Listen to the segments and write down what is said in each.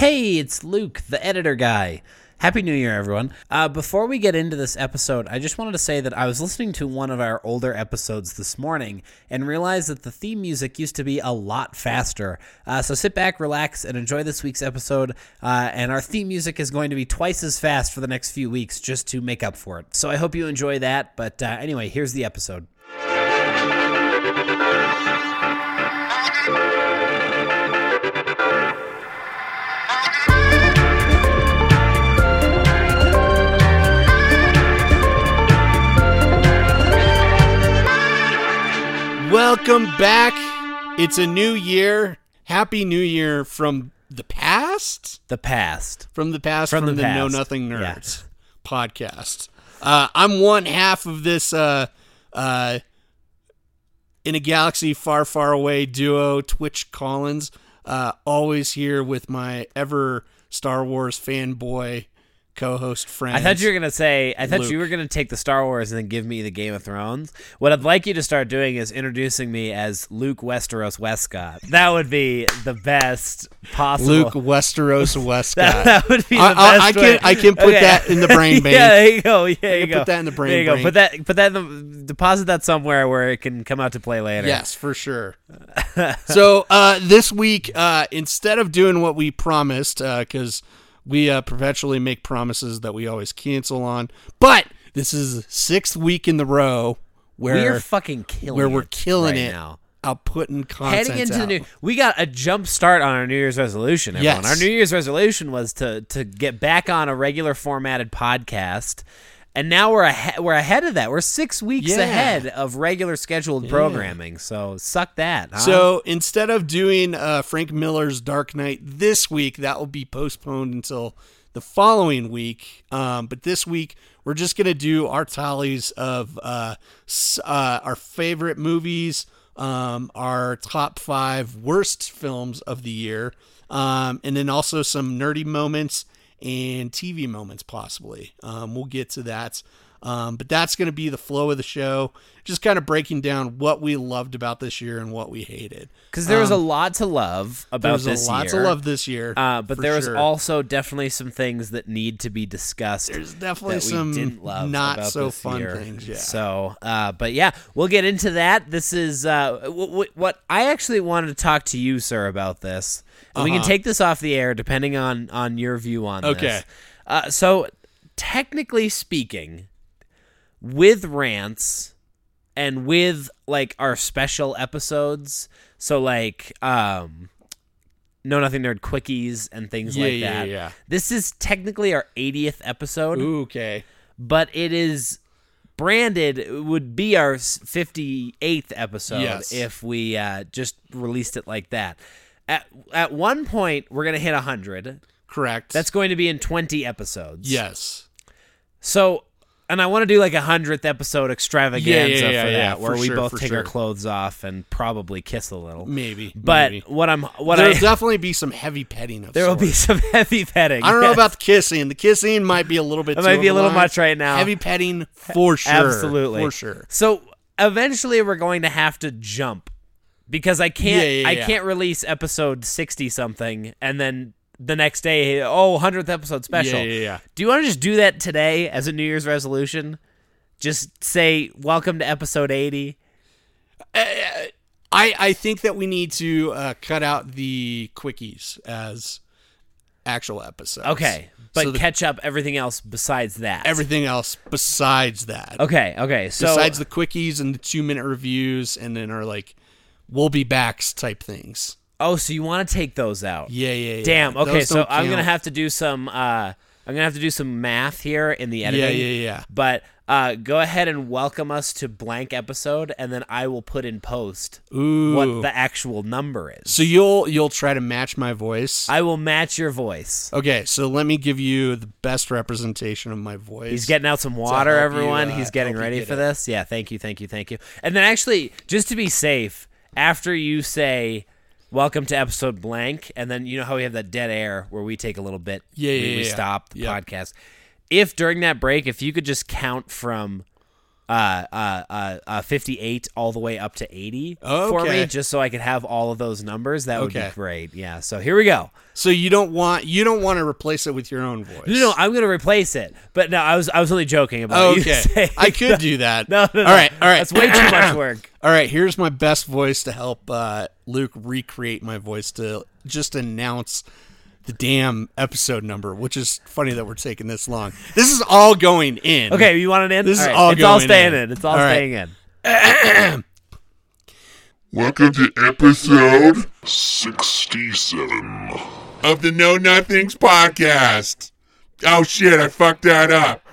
Hey, it's Luke, the editor guy. Happy New Year, everyone. Before we get into this episode, I just wanted to say that I was listening to one of our older episodes this morning and realized that the theme music used to be a lot faster. So sit back, relax, and enjoy this week's episode. And our theme music is going to be twice as fast for the next few weeks just to make up for it. So I hope you enjoy that. But anyway, here's the episode. Welcome back. It's a new year. Happy New Year from the past? From the Know Nothing Nerds podcast. I'm one half of this in a galaxy far, far away duo, Twitch Collins, always here with my ever Star Wars fanboy co-host friend. I thought you were gonna take the Star Wars and then give me the Game of Thrones. What I'd like you to start doing is introducing me as Luke Westeros Westcott. That would be the best possible. Luke Westeros Westcott. that would be the best. I can put that in the brain bank. Yeah, there you go. Put that in the brain. There you go. Bank. Put that. Deposit that somewhere where it can come out to play later. Yes, for sure. So this week, instead of doing what we promised, because we perpetually make promises that we always cancel on, but this is sixth week in the row where we're fucking killing it now. Out putting content heading into out. We got a jump start on our New Year's resolution, everyone. Yes. Our New Year's resolution was to get back on a regular formatted podcast, and now we're ahead of that. We're 6 weeks ahead of regular scheduled programming. So suck that. Huh? So instead of doing Frank Miller's Dark Knight this week, that will be postponed until the following week. But this week we're just gonna do our tallies of our favorite movies, our top 5 worst films of the year, and then also some nerdy moments and TV moments, possibly. We'll get to that. But that's going to be the flow of the show, just kind of breaking down what we loved about this year and what we hated. Because there was a lot to love about this year. But there was also definitely some things that need to be discussed. There's definitely some not so fun things. Yeah. So, but yeah, we'll get into that. This is what I actually wanted to talk to you, sir, about this. And we can take this off the air depending on your view on this. Okay. So technically speaking, with rants and with like our special episodes, so like Know Nothing Nerd Quickies and things like that. Yeah. This is technically our 80th episode. Ooh, okay. But it is branded, it would be our 58th episode if we just released it like that. At one point, we're going to hit 100. Correct. That's going to be in 20 episodes. Yes. So, and I want to do like a 100th episode extravaganza for that, where we both take our clothes off and probably kiss a little. Maybe. But there'll definitely be some heavy petting. I don't know about the kissing. The kissing might be a little bit. It might be a little much right now. Heavy petting for sure. Absolutely. For sure. So eventually, we're going to have to jump. Because I can't can't release episode 60-something and then the next day, 100th episode special. Yeah. Do you want to just do that today as a New Year's resolution? Just say, welcome to episode 80? I think that we need to cut out the quickies as actual episodes. Okay, but catch up everything else besides that. Okay, so besides the quickies and the 2-minute reviews and then our like we'll be backs type things. Oh, so you want to take those out? Yeah. Damn. Okay, so I'm gonna have to do some. I'm gonna have to do some math here in the editing. Yeah. But go ahead and welcome us to blank episode, and then I will put in post what the actual number is. So you'll try to match my voice. I will match your voice. Okay, so let me give you the best representation of my voice. He's getting out some water, everyone. He's getting ready for this. Yeah. Thank you. And then actually, just to be safe. After you say, welcome to episode blank, and then you know how we have that dead air where we take a little bit, we stop the podcast. If during that break, if you could just count from 58 all the way up to 80 for me, just so I could have all of those numbers. That would be great. Yeah. So here we go. So you don't want to replace it with your own voice. No, I'm going to replace it. But no, I was only joking about it. Okay. I could do that. No. All right. That's way too much work. All right. Here's my best voice to help Luke recreate my voice to just announce the damn episode number, which is funny that we're taking this long. This is all going in. Okay, you want it in? This is all going in. It's all staying in. It's all staying in. Welcome to episode 67 of the Know Nothings podcast. Oh, shit, I fucked that up.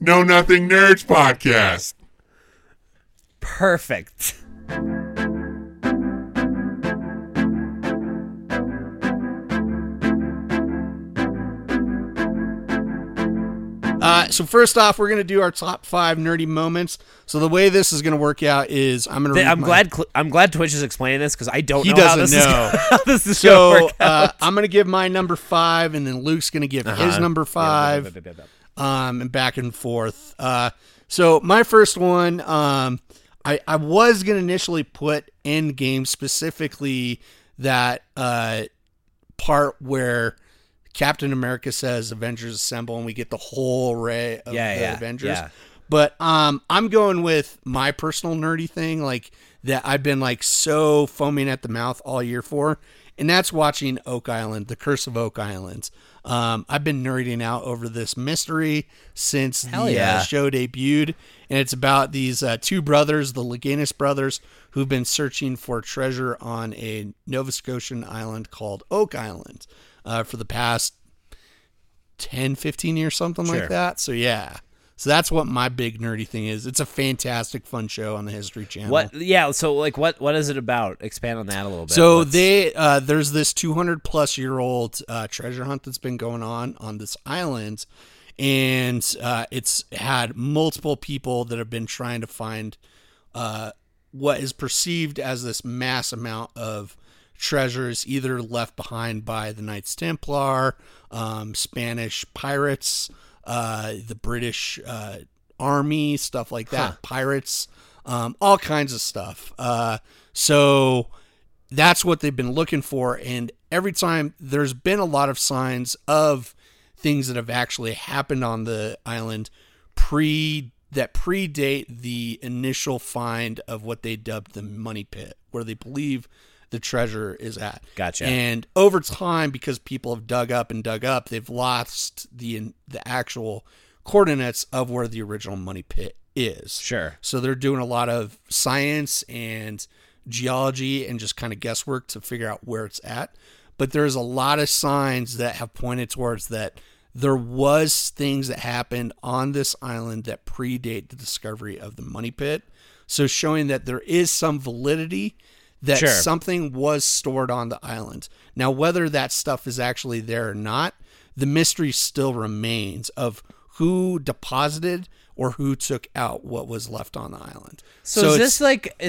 Know Nothing Nerds podcast. Perfect. So first off, we're going to do our top 5 nerdy moments. So the way this is going to work out is I'm going to read I'm glad Twitch is explaining this because I don't know how this is going to work out. So I'm going to give my number 5, and then Luke's going to give his number 5, and back and forth. So my first one, I was going to initially put Endgame, specifically that part where Captain America says Avengers Assemble, and we get the whole array of the Avengers. Yeah. But I'm going with my personal nerdy thing, like that I've been like so foaming at the mouth all year for, and that's watching Oak Island, The Curse of Oak Island. I've been nerding out over this mystery since the show debuted, and it's about these two brothers, the Liganis brothers, who've been searching for treasure on a Nova Scotian island called Oak Island. For the past 10, 15 years, something like that. So, yeah. So that's what my big nerdy thing is. It's a fantastic, fun show on the History Channel. So, like, what is it about? Expand on that a little bit. So there's this 200-plus-year-old treasure hunt that's been going on this island, and it's had multiple people that have been trying to find what is perceived as this mass amount of treasures either left behind by the Knights Templar, Spanish pirates, the British army, stuff like that, pirates, all kinds of stuff. So that's what they've been looking for. And every time there's been a lot of signs of things that have actually happened on the island that predate the initial find of what they dubbed the Money Pit, where they believe the treasure is at. Gotcha. And over time, because people have dug up, they've lost the actual coordinates of where the original Money Pit is. Sure. So they're doing a lot of science and geology and just kind of guesswork to figure out where it's at. But there's a lot of signs that have pointed towards that there was things that happened on this island that predate the discovery of the Money Pit. So showing that there is some validity that something was stored on the island. Now, whether that stuff is actually there or not, the mystery still remains of who deposited or who took out what was left on the island. So is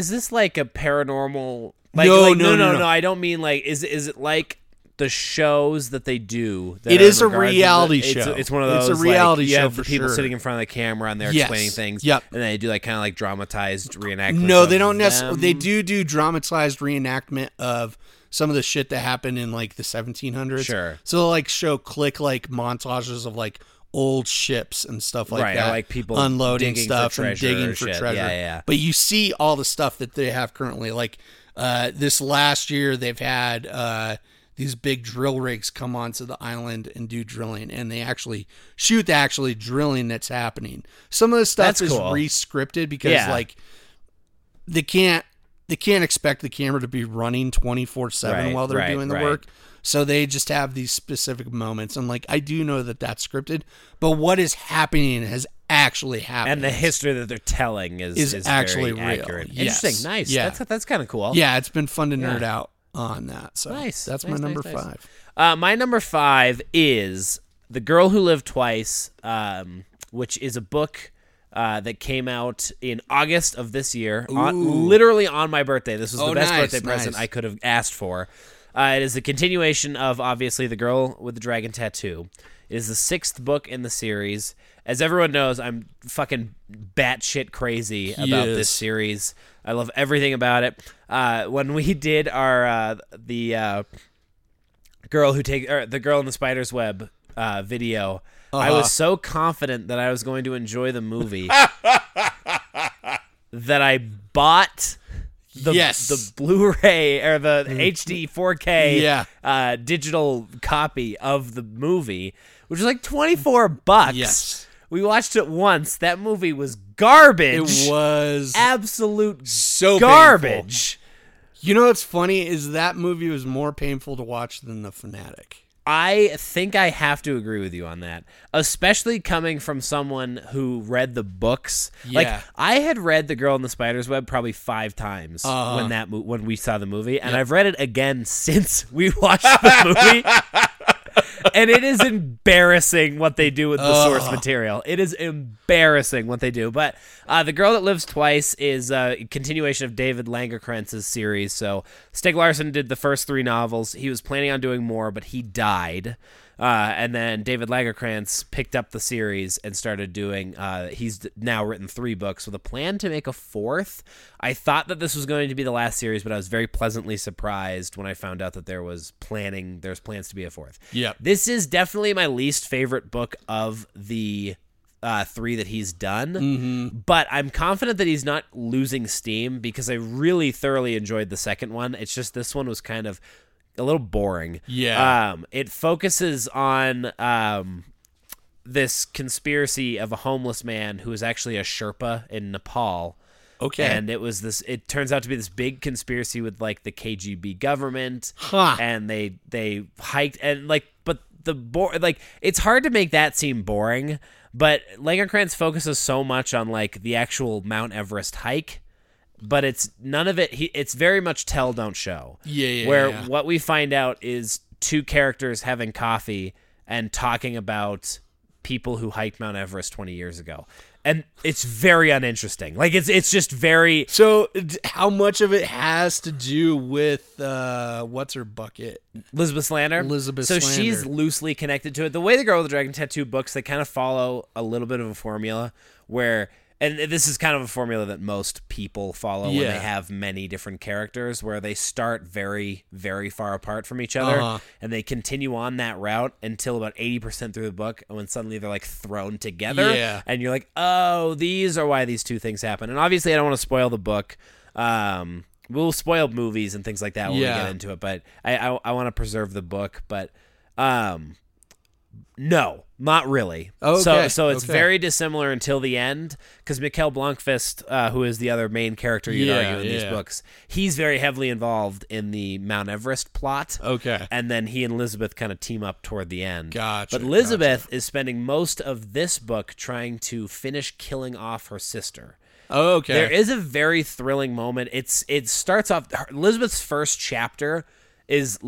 this like a paranormal? Like, no. I don't mean like. Is it like the shows that they do? That it is a reality show. It's one of those. It's a reality show for people sitting in front of the camera and they're explaining things. Yep. And they do like kind of like dramatized reenactment. No, they don't necessarily. They do dramatized reenactment of some of the shit that happened in like the 1700s. Sure. So they'll like show like montages of like old ships and stuff like that. Right, like people unloading stuff and digging for treasure. Yeah. But you see all the stuff that they have currently. Like this last year, they've had these big drill rigs come onto the island and do drilling, and they actually shoot the actually drilling that's happening. Some of the stuff is re-scripted because like they can't expect the camera to be running 24/7 while they're doing the work. So they just have these specific moments. And like, I do know that that's scripted, but what is happening has actually happened. And the history that they're telling is actually very accurate. Yes. Interesting. Nice. Yeah. That's kind of cool. Yeah. It's been fun to nerd out on that. So that's my number 5. My number 5 is The Girl Who Lived Twice, which is a book that came out in August of this year, literally on my birthday. This was the best birthday present I could have asked for. It is the continuation of, obviously, The Girl with the Dragon Tattoo. It is the 6th book in the series, As everyone knows, I'm fucking batshit crazy about this series. I love everything about it. When we did our the Girl in the Spider's Web video, I was so confident that I was going to enjoy the movie that I bought the Blu-ray or the HD 4K digital copy of the movie, which was like $24. Yes. We watched it once. That movie was garbage. It was absolute garbage. Painful. You know what's funny is that movie was more painful to watch than The Fanatic. I think I have to agree with you on that, especially coming from someone who read the books. Yeah. Like I had read The Girl in the Spider's Web probably 5 times when we saw the movie, and I've read it again since we watched the movie. And it is embarrassing what they do with the source material. It is embarrassing what they do. But The Girl That Lives Twice is a continuation of David Langerkrans's series. So Stieg Larsson did the first 3 novels. He was planning on doing more, but he died. And then David Lagerkrantz picked up the series and started doing, he's now written 3 books with a plan to make a 4th. I thought that this was going to be the last series, but I was very pleasantly surprised when I found out that there's plans to be a 4th. Yeah. This is definitely my least favorite book of the 3 that he's done, but I'm confident that he's not losing steam because I really thoroughly enjoyed the 2nd one. It's just, this one was kind of a little boring. Yeah. It focuses on this conspiracy of a homeless man who is actually a Sherpa in Nepal. Okay. And it turns out to be this big conspiracy with like the KGB government. Huh. And they hiked and like, but it's hard to make that seem boring, but Langerkrantz focuses so much on like the actual Mount Everest hike. But it's none of it. It's very much tell, don't show. Where what we find out is 2 characters having coffee and talking about people who hiked Mount Everest 20 years ago, and it's very uninteresting. Like it's just very. So how much of it has to do with what's her bucket? Elizabeth Slander. So she's loosely connected to it. The way the Girl with the Dragon Tattoo books, they kind of follow a little bit of a formula where. And this is kind of a formula that most people follow when they have many different characters where they start very, very far apart from each other and they continue on that route until about 80% through the book and when suddenly they're like thrown together and you're like, oh, these are why these 2 things happen. And obviously I don't want to spoil the book. We'll spoil movies and things like that when we get into it, but I want to preserve the book, but no, not really. Okay. So it's very dissimilar until the end because Mikael Blomkvist, who is the other main character you'd argue in these books, he's very heavily involved in the Mount Everest plot. Okay. And then he and Elizabeth kind of team up toward the end. Gotcha. But Elizabeth is spending most of this book trying to finish killing off her sister. Oh, okay. There is a very thrilling moment. It starts off, Elizabeth's first chapter is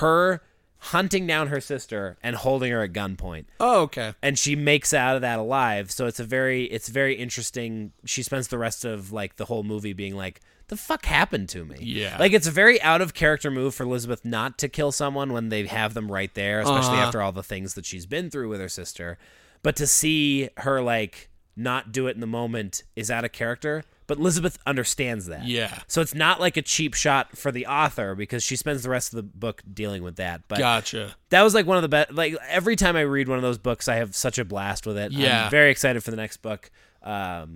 her hunting down her sister and holding her at gunpoint. Oh, okay. And she makes out of that alive. So it's very interesting. She spends the rest of like the whole movie being like, the fuck happened to me? Yeah. Like it's a very out of character move for Elizabeth not to kill someone when they have them right there, especially after all the things that she's been through with her sister, but to see her like not do it in the moment is out of character. But Elizabeth understands that. Yeah. So it's not like a cheap shot for the author because she spends the rest of the book dealing with that. But gotcha. That was like one of the best. Like every time I read one of those books, I have such a blast with it. Yeah. I'm very excited for the next book. But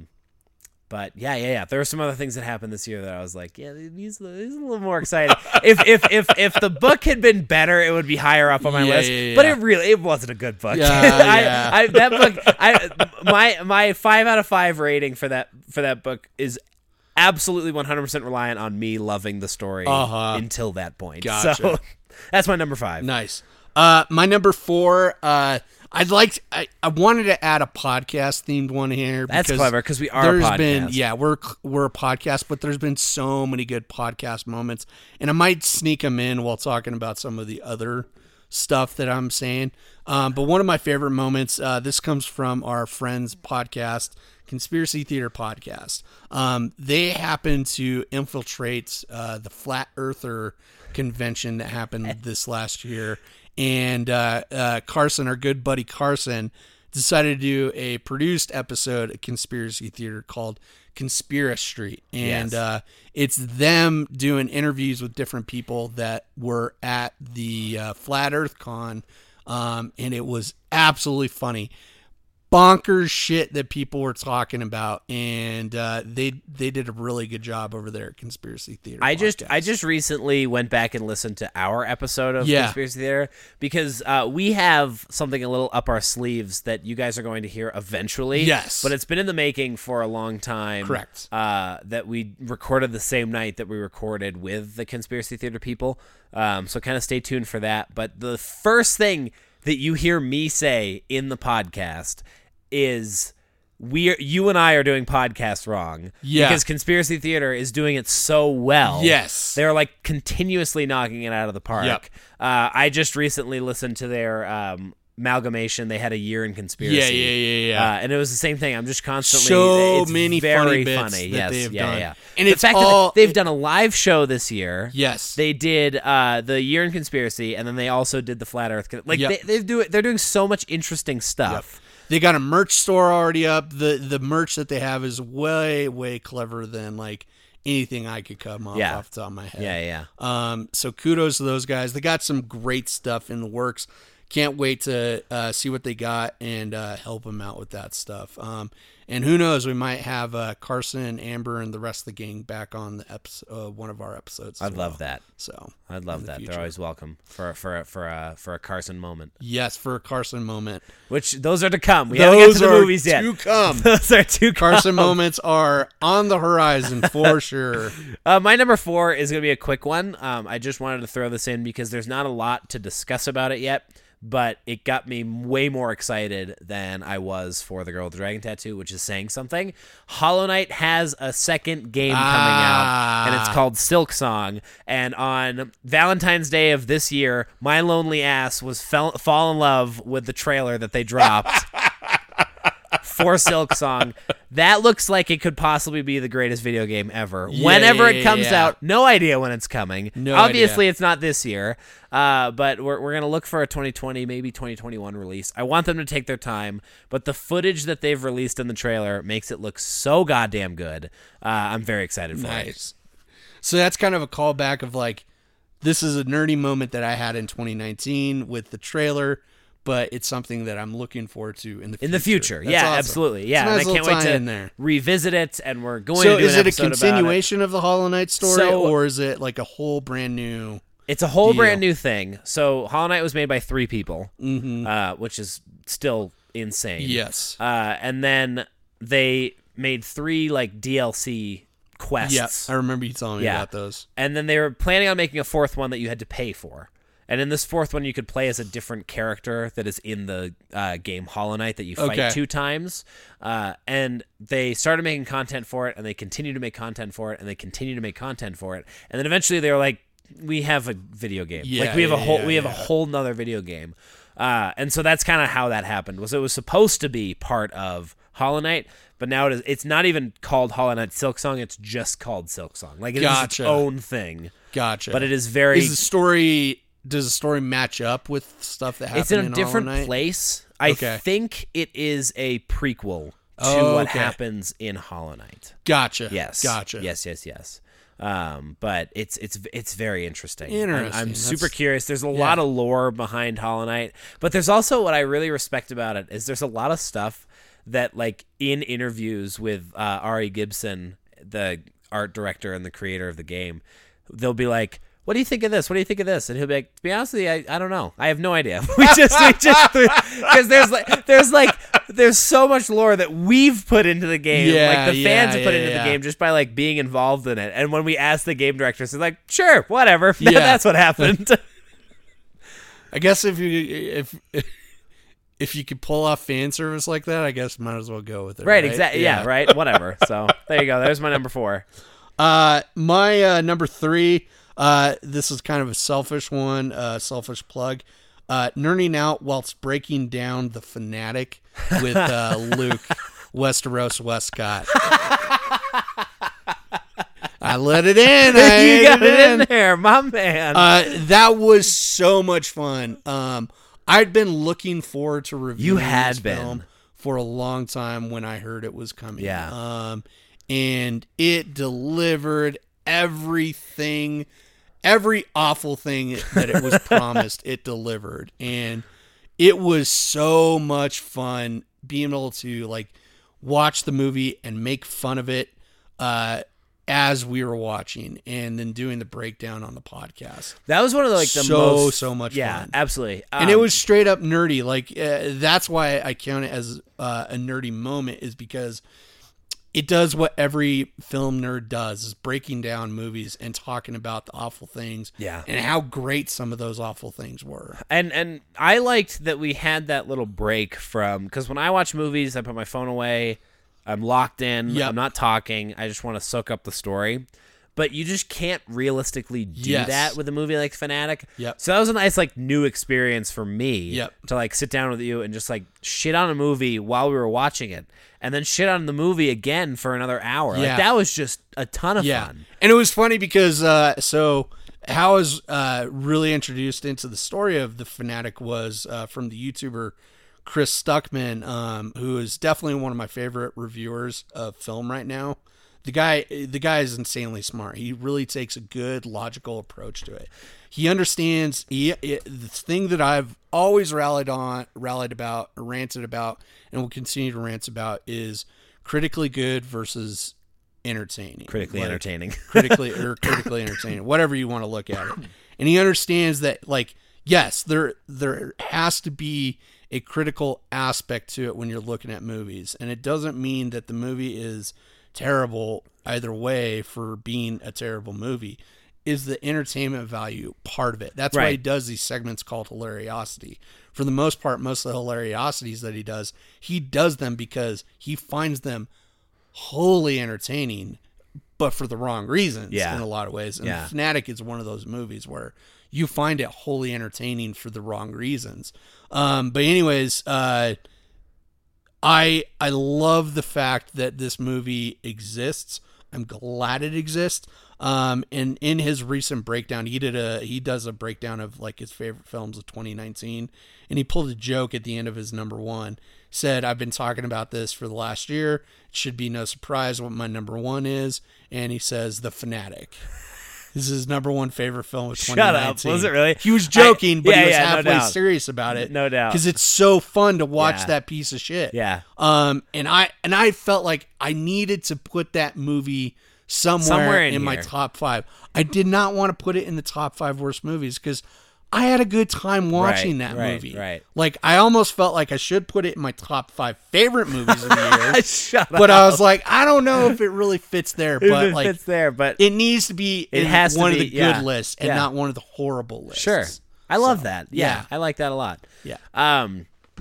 yeah. There were some other things that happened this year that I was like, yeah, these are a little more exciting. If the book had been better, it would be higher up on my list. Yeah. But it wasn't a good book. Yeah, that book, my 5 out of 5 rating for that book is absolutely 100% reliant on me loving the story until that point. Gotcha. So that's my number 5. Nice. My number 4. I wanted to add a podcast themed one here. That's clever because we are a podcast. We're a podcast, but there's been so many good podcast moments, and I might sneak them in while talking about some of the other stuff that I'm saying. But one of my favorite moments, this comes from our friends' podcast, Conspiracy Theater Podcast. They happened to infiltrate the Flat Earther convention that happened this last year. And Carson, our good buddy Carson, decided to do a produced episode of Conspiracy Theater called Conspiracy Street. And it's them doing interviews with different people that were at the Flat Earth Con. And it was absolutely funny. Bonkers shit that people were talking about, and they did a really good job over there at Conspiracy Theater. I just recently went back and listened to our episode of Conspiracy Theater, because we have something a little up our sleeves that you guys are going to hear eventually. Yes, but it's been in the making for a long time. Correct. That we recorded the same night that we recorded with the Conspiracy Theater people. So kind of stay tuned for that. But the first thing that you hear me say in the podcast is you and I are doing podcasts wrong. Yeah. Because Conspiracy Theater is doing it so well. Yes. They're like continuously knocking it out of the park. Yep. I just recently listened to their amalgamation. They had a year in conspiracy. Yeah. And it was the same thing. I'm just constantly so many funny bits that they have done. Yeah. And the fact that they've done a live show this year. Yes. They did the year in conspiracy, and then they also did the Flat Earth. They're doing so much interesting stuff. Yep. They got a merch store already up. The merch that they have is way, way cleverer than like anything I could come off the top of my head. Yeah. So kudos to those guys. They got some great stuff in the works. Can't wait to see what they got and help them out with that stuff. And who knows, we might have Carson and Amber and the rest of the gang back on the one of our episodes. I'd love that. They're always welcome for a Carson moment. Yes, for a Carson moment. Which those are to come. We haven't gotten to the movies yet. Those are to come. Carson moments are on the horizon for sure. My number 4 is going to be a quick one. I just wanted to throw this in because there's not a lot to discuss about it yet. But it got me way more excited than I was for The Girl with the Dragon Tattoo, which is saying something. Hollow Knight has a second game coming out, and it's called Silksong. And on Valentine's Day of this year, my lonely ass fell in love with the trailer that they dropped for Silksong. That looks like it could possibly be the greatest video game ever. Whenever it comes out, no idea when it's coming. Obviously, it's not this year, but we're going to look for a 2020, maybe 2021 release. I want them to take their time, but the footage that they've released in the trailer makes it look so goddamn good. I'm very excited for it. Nice. So that's kind of a callback of like, this is a nerdy moment that I had in 2019 with the trailer. But it's something that I'm looking forward to in the future. That's awesome. Absolutely. Yeah, nice, and I can't wait to revisit it, and we're going to do an episode about it. So is it a continuation of the Hollow Knight story, or is it like a whole brand new... It's a whole brand new thing. So Hollow Knight was made by 3 people, which is still insane. Yes. And then they made 3 like DLC quests. Yes, I remember you telling me about those. And then they were planning on making a 4th one that you had to pay for. And in this 4th one, you could play as a different character that is in the game Hollow Knight that you fight 2 times. And they started making content for it, and they continue to make content for it, and they continue to make content for it. And then eventually they were like, we have a video game. We have a whole nother video game. And so that's kind of how that happened. It was supposed to be part of Hollow Knight, but now it's not even called Hollow Knight Silksong. It's just called Silksong. Like, it is its own thing. Gotcha. But it is very... Is the story... Does the story match up with stuff that happened in Hollow Knight? It's in a different place. I think it is a prequel to what happens in Hollow Knight. Gotcha. Yes. Gotcha. Yes. But it's very interesting. Interesting. I'm super curious. There's a lot of lore behind Hollow Knight, but there's also what I really respect about it is there's a lot of stuff that, like, in interviews with Ari Gibson, the art director and the creator of the game, they'll be like, what do you think of this? What do you think of this? And he'll be like, to be honest with you, I don't know. I have no idea. We just, because there's so much lore that we've put into the game. The fans have put into the game just by like being involved in it. And when we ask the game directors, they're like, sure, whatever. Yeah. That's what happened. I guess if you could pull off fan service like that, I guess might as well go with it. Right. Exactly. Yeah. Right. Whatever. So there you go. There's my number 4. My number 3, this is kind of a selfish one, selfish plug, nerding out whilst breaking down The Fanatic with Luke Westeros Westcott. I let it in. You got it in there, my man. That was so much fun. I'd been looking forward to reviewing this film. for a long time when I heard it was coming. Yeah. And it delivered everything, every awful thing that it was promised, it delivered. And it was so much fun being able to like watch the movie and make fun of it as we were watching, and then doing the breakdown on the podcast. That was one of the, like the most, so much fun. Yeah, absolutely. And it was straight up nerdy. Like that's why I count it as a nerdy moment, is because it does what every film nerd does, is breaking down movies and talking about the awful things, yeah, and how great some of those awful things were. And I liked that we had that little break from, because when I watch movies, I put my phone away, I'm locked in, yep. I'm not talking, I just want to soak up the story. But you just can't realistically do yes. that with a movie like Fanatic. Yep. So that was a nice like new experience for me yep. to like sit down with you and just like shit on a movie while we were watching it, and then shit on the movie again for another hour. Yeah. Like that was just a ton of yeah. fun. And it was funny because so how I was really introduced into the story of the Fanatic was from the YouTuber Chris Stuckman, who is definitely one of my favorite reviewers of film right now. The guy is insanely smart. He really takes a good logical approach to it. He understands the thing that I've always ranted about, and will continue to rant about, is critically good versus entertaining. Critically entertaining, whatever you want to look at it. And he understands that, like, yes, there has to be a critical aspect to it when you're looking at movies, and it doesn't mean that the movie is terrible either way for being a terrible movie. Is the entertainment value part of it? That's right. Why he does these segments called hilariosity. For the most part, most of the hilariosities that he does them because he finds them wholly entertaining, but for the wrong reasons yeah. in a lot of ways. And yeah. The Fanatic is one of those movies where you find it wholly entertaining for the wrong reasons. But anyways, I love the fact that this movie exists. I'm glad it exists. And in his recent breakdown, he does a breakdown of like his favorite films of 2019, and he pulled a joke at the end of his number one. Said, "I've been talking about this for the last year. It should be no surprise what my number one is." And he says, "The Fanatic." This is his number one favorite film of 2019. Shut up. Was it really? He was joking, but he was halfway serious about it. No doubt. Because it's so fun to watch yeah. that piece of shit. Yeah. And I felt like I needed to put that movie somewhere in my top five. I did not want to put it in the top five worst movies because I had a good time watching that movie. Right. Like, I almost felt like I should put it in my top five favorite movies of the year. But I was like, I don't know if it really fits there. But it like, fits there, but it needs to be. It has one to be, of the good yeah. lists and yeah. not one of the horrible lists. Sure, I love that. Yeah, I like that a lot. Yeah.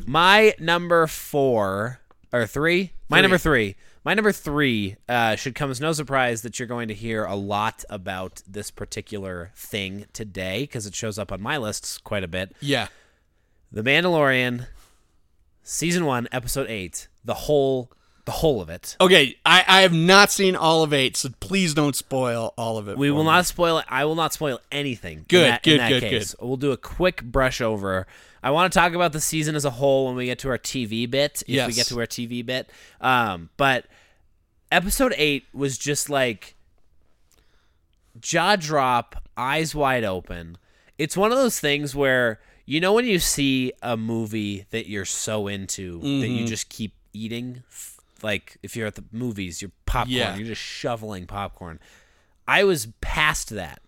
My number four or three. My number three should come as no surprise that you're going to hear a lot about this particular thing today, because it shows up on my lists quite a bit. Yeah. The Mandalorian, Season 1, Episode 8, the whole of it. Okay, I have not seen all of 8, so please don't spoil all of it. We will not spoil it. I will not spoil anything. Good. We'll do a quick brush over. I want to talk about the season as a whole when we get to our TV bit. Yes. If we get to our TV bit. But episode 8 was just like jaw drop, eyes wide open. It's one of those things where, you know, when you see a movie that you're so into mm-hmm. that you just keep eating, like if you're at the movies, you're popcorn, yeah. you're just shoveling popcorn. I was past that.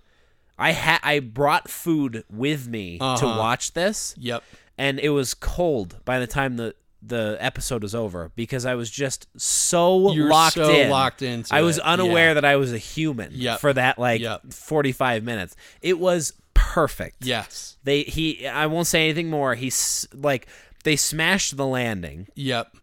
I brought food with me uh-huh. to watch this. Yep. And it was cold by the time the episode was over because I was just so locked in. I was unaware yeah. that I was a human yep. for that 45 minutes. It was perfect. Yes. I won't say anything more. He's like they smashed the landing. Yep.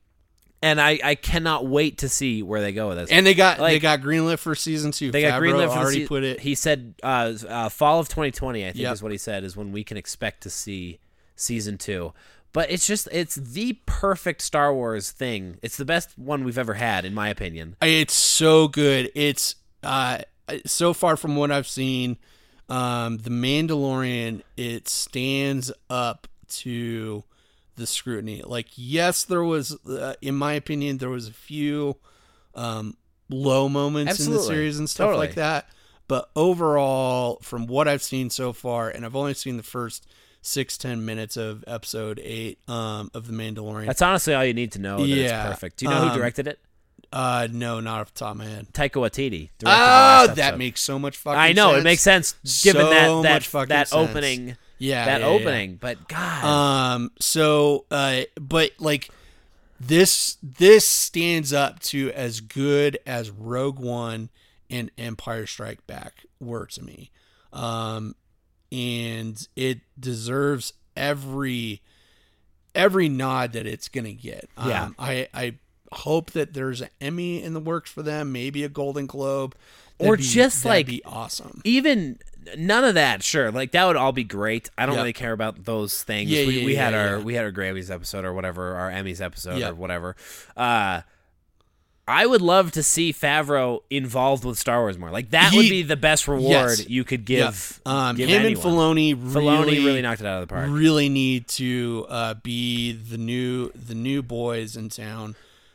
And I cannot wait to see where they go with this. And they got greenlit for season 2. They got greenlit for season 2. Put it. He said fall of 2020, I think yep. is what he said, is when we can expect to see season 2. But it's the perfect Star Wars thing. It's the best one we've ever had, in my opinion. It's so good. It's so far from what I've seen, The Mandalorian, it stands up to the scrutiny. Like, yes, there was, in my opinion, there was a few low moments in the series and stuff like that. But overall, from what I've seen so far, and I've only seen the first 6-10 minutes of episode 8 of The Mandalorian. That's honestly all you need to know. That it's perfect. Do you know who directed it? No, not off the top of my head. Taika Waititi. Oh, that makes so much fucking sense. I know, it makes sense given that opening. Yeah, that opening. Yeah. But God. But like this stands up to as good as Rogue One and Empire Strike Back were to me. And it deserves every nod that it's gonna get. Yeah. I hope that there's an Emmy in the works for them, maybe a Golden Globe. That'd be awesome. Even none of that, sure. Like that would all be great. I don't really care about those things. Yeah, we had our Grammys episode or whatever, our Emmys episode or whatever. I would love to see Favreau involved with Star Wars more. Like that would be the best reward you could give. Give him anyone. And Filoni really knocked it out of the park. Really need to be the new boys in town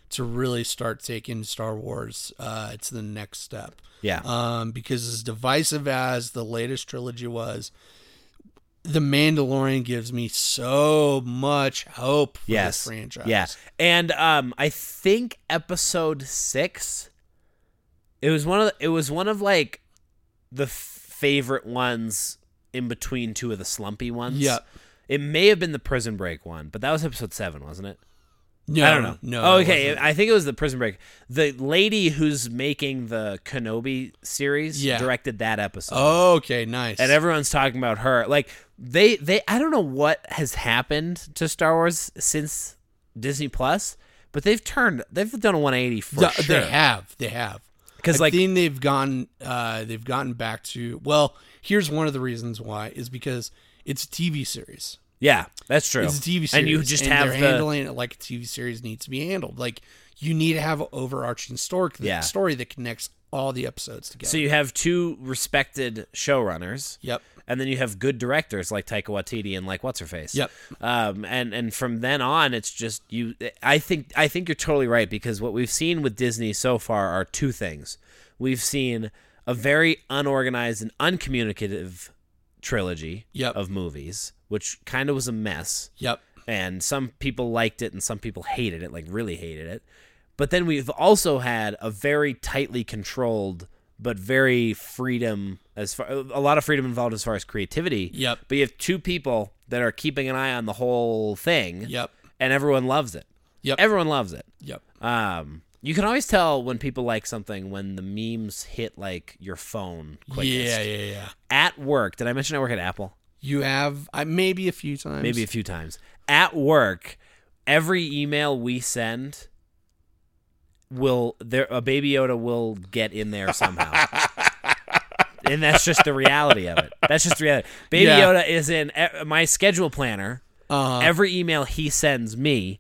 to really start taking Star Wars to the next step. Yeah. Because as divisive as the latest trilogy was, The Mandalorian gives me so much hope for this franchise. Yeah. And I think episode 6, it was one of like the favorite ones in between two of the slumpy ones. Yeah. It may have been the Prison Break one, but that was episode 7, wasn't it? No, I don't know. No. Oh, okay, I think it was the Prison Break. The lady who's making the Kenobi series directed that episode. Oh, okay, nice. And everyone's talking about her. Like they I don't know what has happened to Star Wars since Disney Plus, but they've done a 180 for sure. They have. Because like then they've gotten back to here's one of the reasons why is because it's a TV series. Yeah, that's true. It's a TV series. And you just they're handling it like a TV series needs to be handled. Like, you need to have an overarching story that connects all the episodes together. So you have two respected showrunners. Yep. And then you have good directors like Taika Waititi and like What's-Her-Face. Yep. And from then on, it's just you. I think you're totally right because what we've seen with Disney so far are two things. We've seen a very unorganized and uncommunicative trilogy of movies, which kind of was a mess. Yep. And some people liked it and some people hated it, like really hated it. But then we've also had a very tightly controlled but very a lot of freedom involved as far as creativity. Yep. But you have two people that are keeping an eye on the whole thing. Yep. And everyone loves it. Yep. Everyone loves it. Yep. You can always tell when people like something when the memes hit like your phone quickest. Yeah. At work, did I mention I work at Apple? You have maybe a few times. At work, every email we send a Baby Yoda will get in there somehow. And that's just the reality of it. Baby Yoda is in my schedule planner. Every email he sends me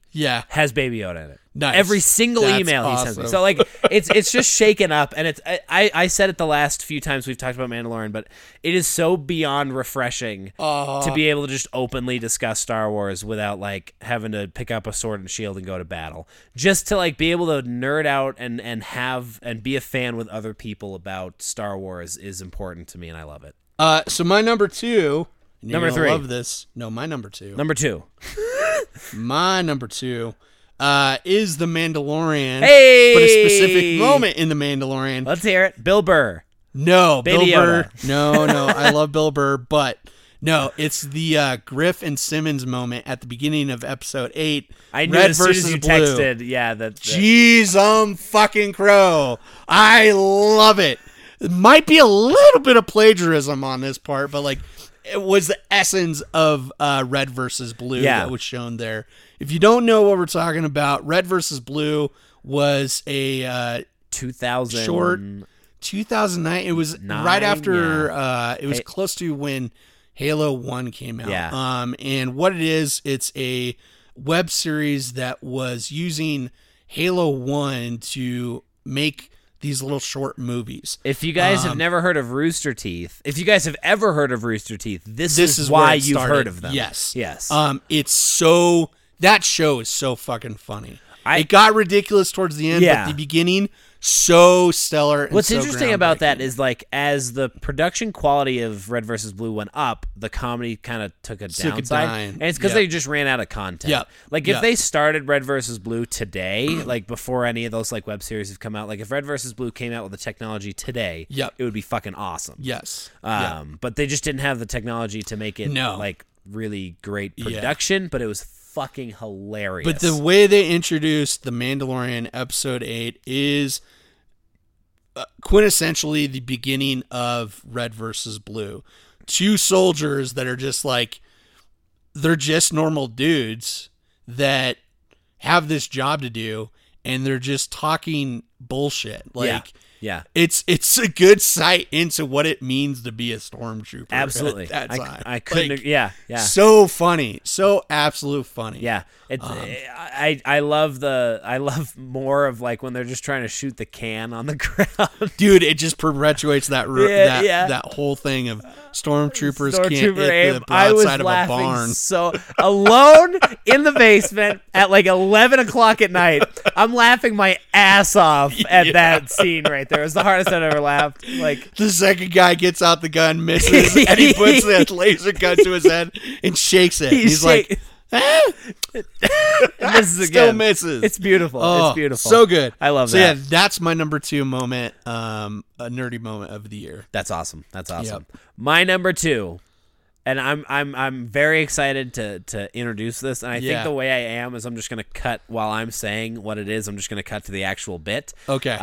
has Baby Yoda in it. Nice. Every single email he sends me. So like it's just shaken up, and it's I said it the last few times we've talked about Mandalorian, but it is so beyond refreshing to be able to just openly discuss Star Wars without like having to pick up a sword and shield and go to battle. Just to like be able to nerd out and be a fan with other people about Star Wars is important to me, and I love it. So my number 2. Number 3. I love this. No, my number 2. Number 2. My number 2 is The Mandalorian. Hey! But a specific moment in The Mandalorian. Let's hear it. Bill Burr. No, Baby Bill Burr. Yoda. No. I love Bill Burr, but no, it's the Griff and Simmons moment at the beginning of episode 8. I knew Red as soon as you Blue. Texted. Yeah, that's Jeez, fucking crow. I love it. It might be a little bit of plagiarism on this part, but like it was the essence of Red versus Blue that was shown there. If you don't know what we're talking about, Red versus Blue was a 2009. It was right after. Yeah. It was close to when Halo 1 came out. Yeah. And what it is, it's a web series that was using Halo 1 to make these little short movies. If you guys have never heard of Rooster Teeth, this is why you've heard of them. Yes. It's so That show is so fucking funny. It got ridiculous towards the end, but the beginning, so stellar. And what's so interesting about that is, like, as the production quality of Red versus Blue went up, the comedy kind of took a downside, and it's because they just ran out of content. Like, if they started Red versus Blue today, like before any of those like web series have come out, like if Red versus Blue came out with the technology today, it would be fucking awesome. But they just didn't have the technology to make it like really great production, but it was fucking hilarious. But the way they introduced The Mandalorian episode 8 is quintessentially the beginning of Red versus Blue. Two soldiers that are just like, they're just normal dudes that have this job to do, and they're just talking bullshit. Like, it's a good sight into what it means to be a stormtrooper. Absolutely. At that time. I couldn't. Like, so funny. So absolute funny. It's, I love the, I love more of like when they're just trying to shoot the can on the ground. Dude, it just perpetuates that that whole thing of stormtroopers can't hit the broadside of a barn. So alone in the basement at like 11 o'clock at night, I'm laughing my ass off at that scene right there. It was the hardest I've ever laughed. Like, the second guy gets out the gun, misses, and he puts that laser gun to his head and shakes it. He's like, ah! Misses again. Still misses. It's beautiful. Oh, it's beautiful. So good. I love that. So yeah, that's my number 2 moment, a nerdy moment of the year. That's awesome. That's awesome. Yep. My number 2, and I'm very excited to introduce this, and I think the way I am is I'm just going to cut while I'm saying what it is. I'm just going to cut to the actual bit. Okay.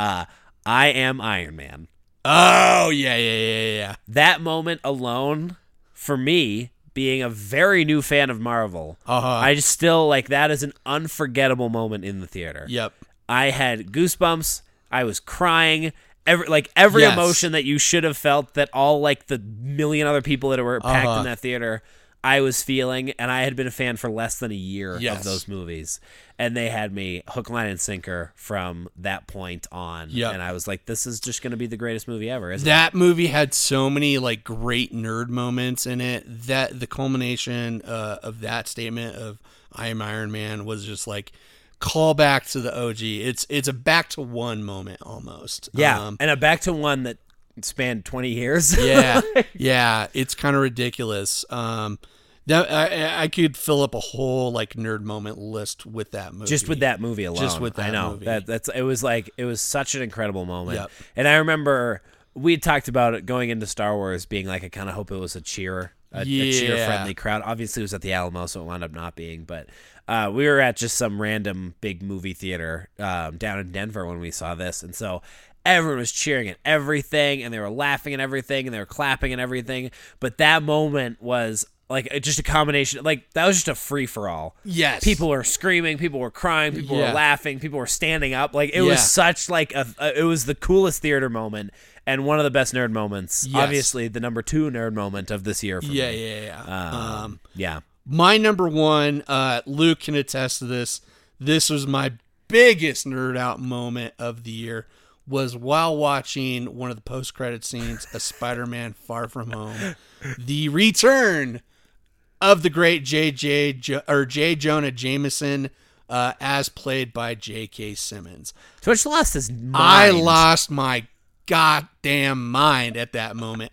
I Am Iron Man. Oh, yeah. That moment alone, for me, being a very new fan of Marvel, I just still, like, that is an unforgettable moment in the theater. Yep. I had goosebumps. I was crying. Every emotion that you should have felt, that all, like, the million other people that were packed in that theater, I was feeling, and I had been a fan for less than a year of those movies. And they had me hook, line, and sinker from that point on. Yep. And I was like, this is just going to be the greatest movie ever, isn't it? That movie had so many like great nerd moments in it. That the culmination of that statement of I Am Iron Man was just like call back to the OG. It's a back to one moment almost. Yeah, and a back to one that spanned 20 years. Yeah. It's kind of ridiculous. Now, I could fill up a whole like nerd moment list with that movie. Just with that movie alone. Movie. It was such an incredible moment. Yep. And I remember we had talked about it going into Star Wars being like, I kind of hope it was a cheer friendly crowd. Obviously it was at the Alamo, so it wound up not being, but we were at just some random big movie theater down in Denver when we saw this. And so everyone was cheering at everything, and they were laughing at everything, and they were clapping at everything. But that moment was like just a combination, like that was just a free for all. Yes. People were screaming, people were crying, people were laughing, people were standing up. Like it was such like it was the coolest theater moment and one of the best nerd moments. Yes. Obviously the number 2 nerd moment of this year for me. My number 1, Luke can attest to this. This was my biggest nerd out moment of the year. Was while watching one of the post credit scenes of Spider-Man Far From Home, the return of the great J. Jonah Jameson, as played by J.K. Simmons. Twitch lost his mind. I lost my goddamn mind at that moment.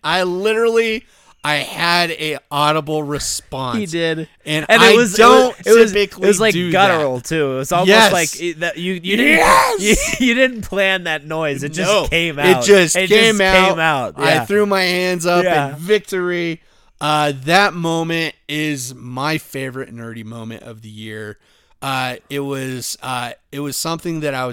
I had a audible response. He did, and it was like guttural too. It was almost like that. You didn't plan that noise. It just came out. It just came out. Yeah. I threw my hands up in victory. That moment is my favorite nerdy moment of the year. It was something that I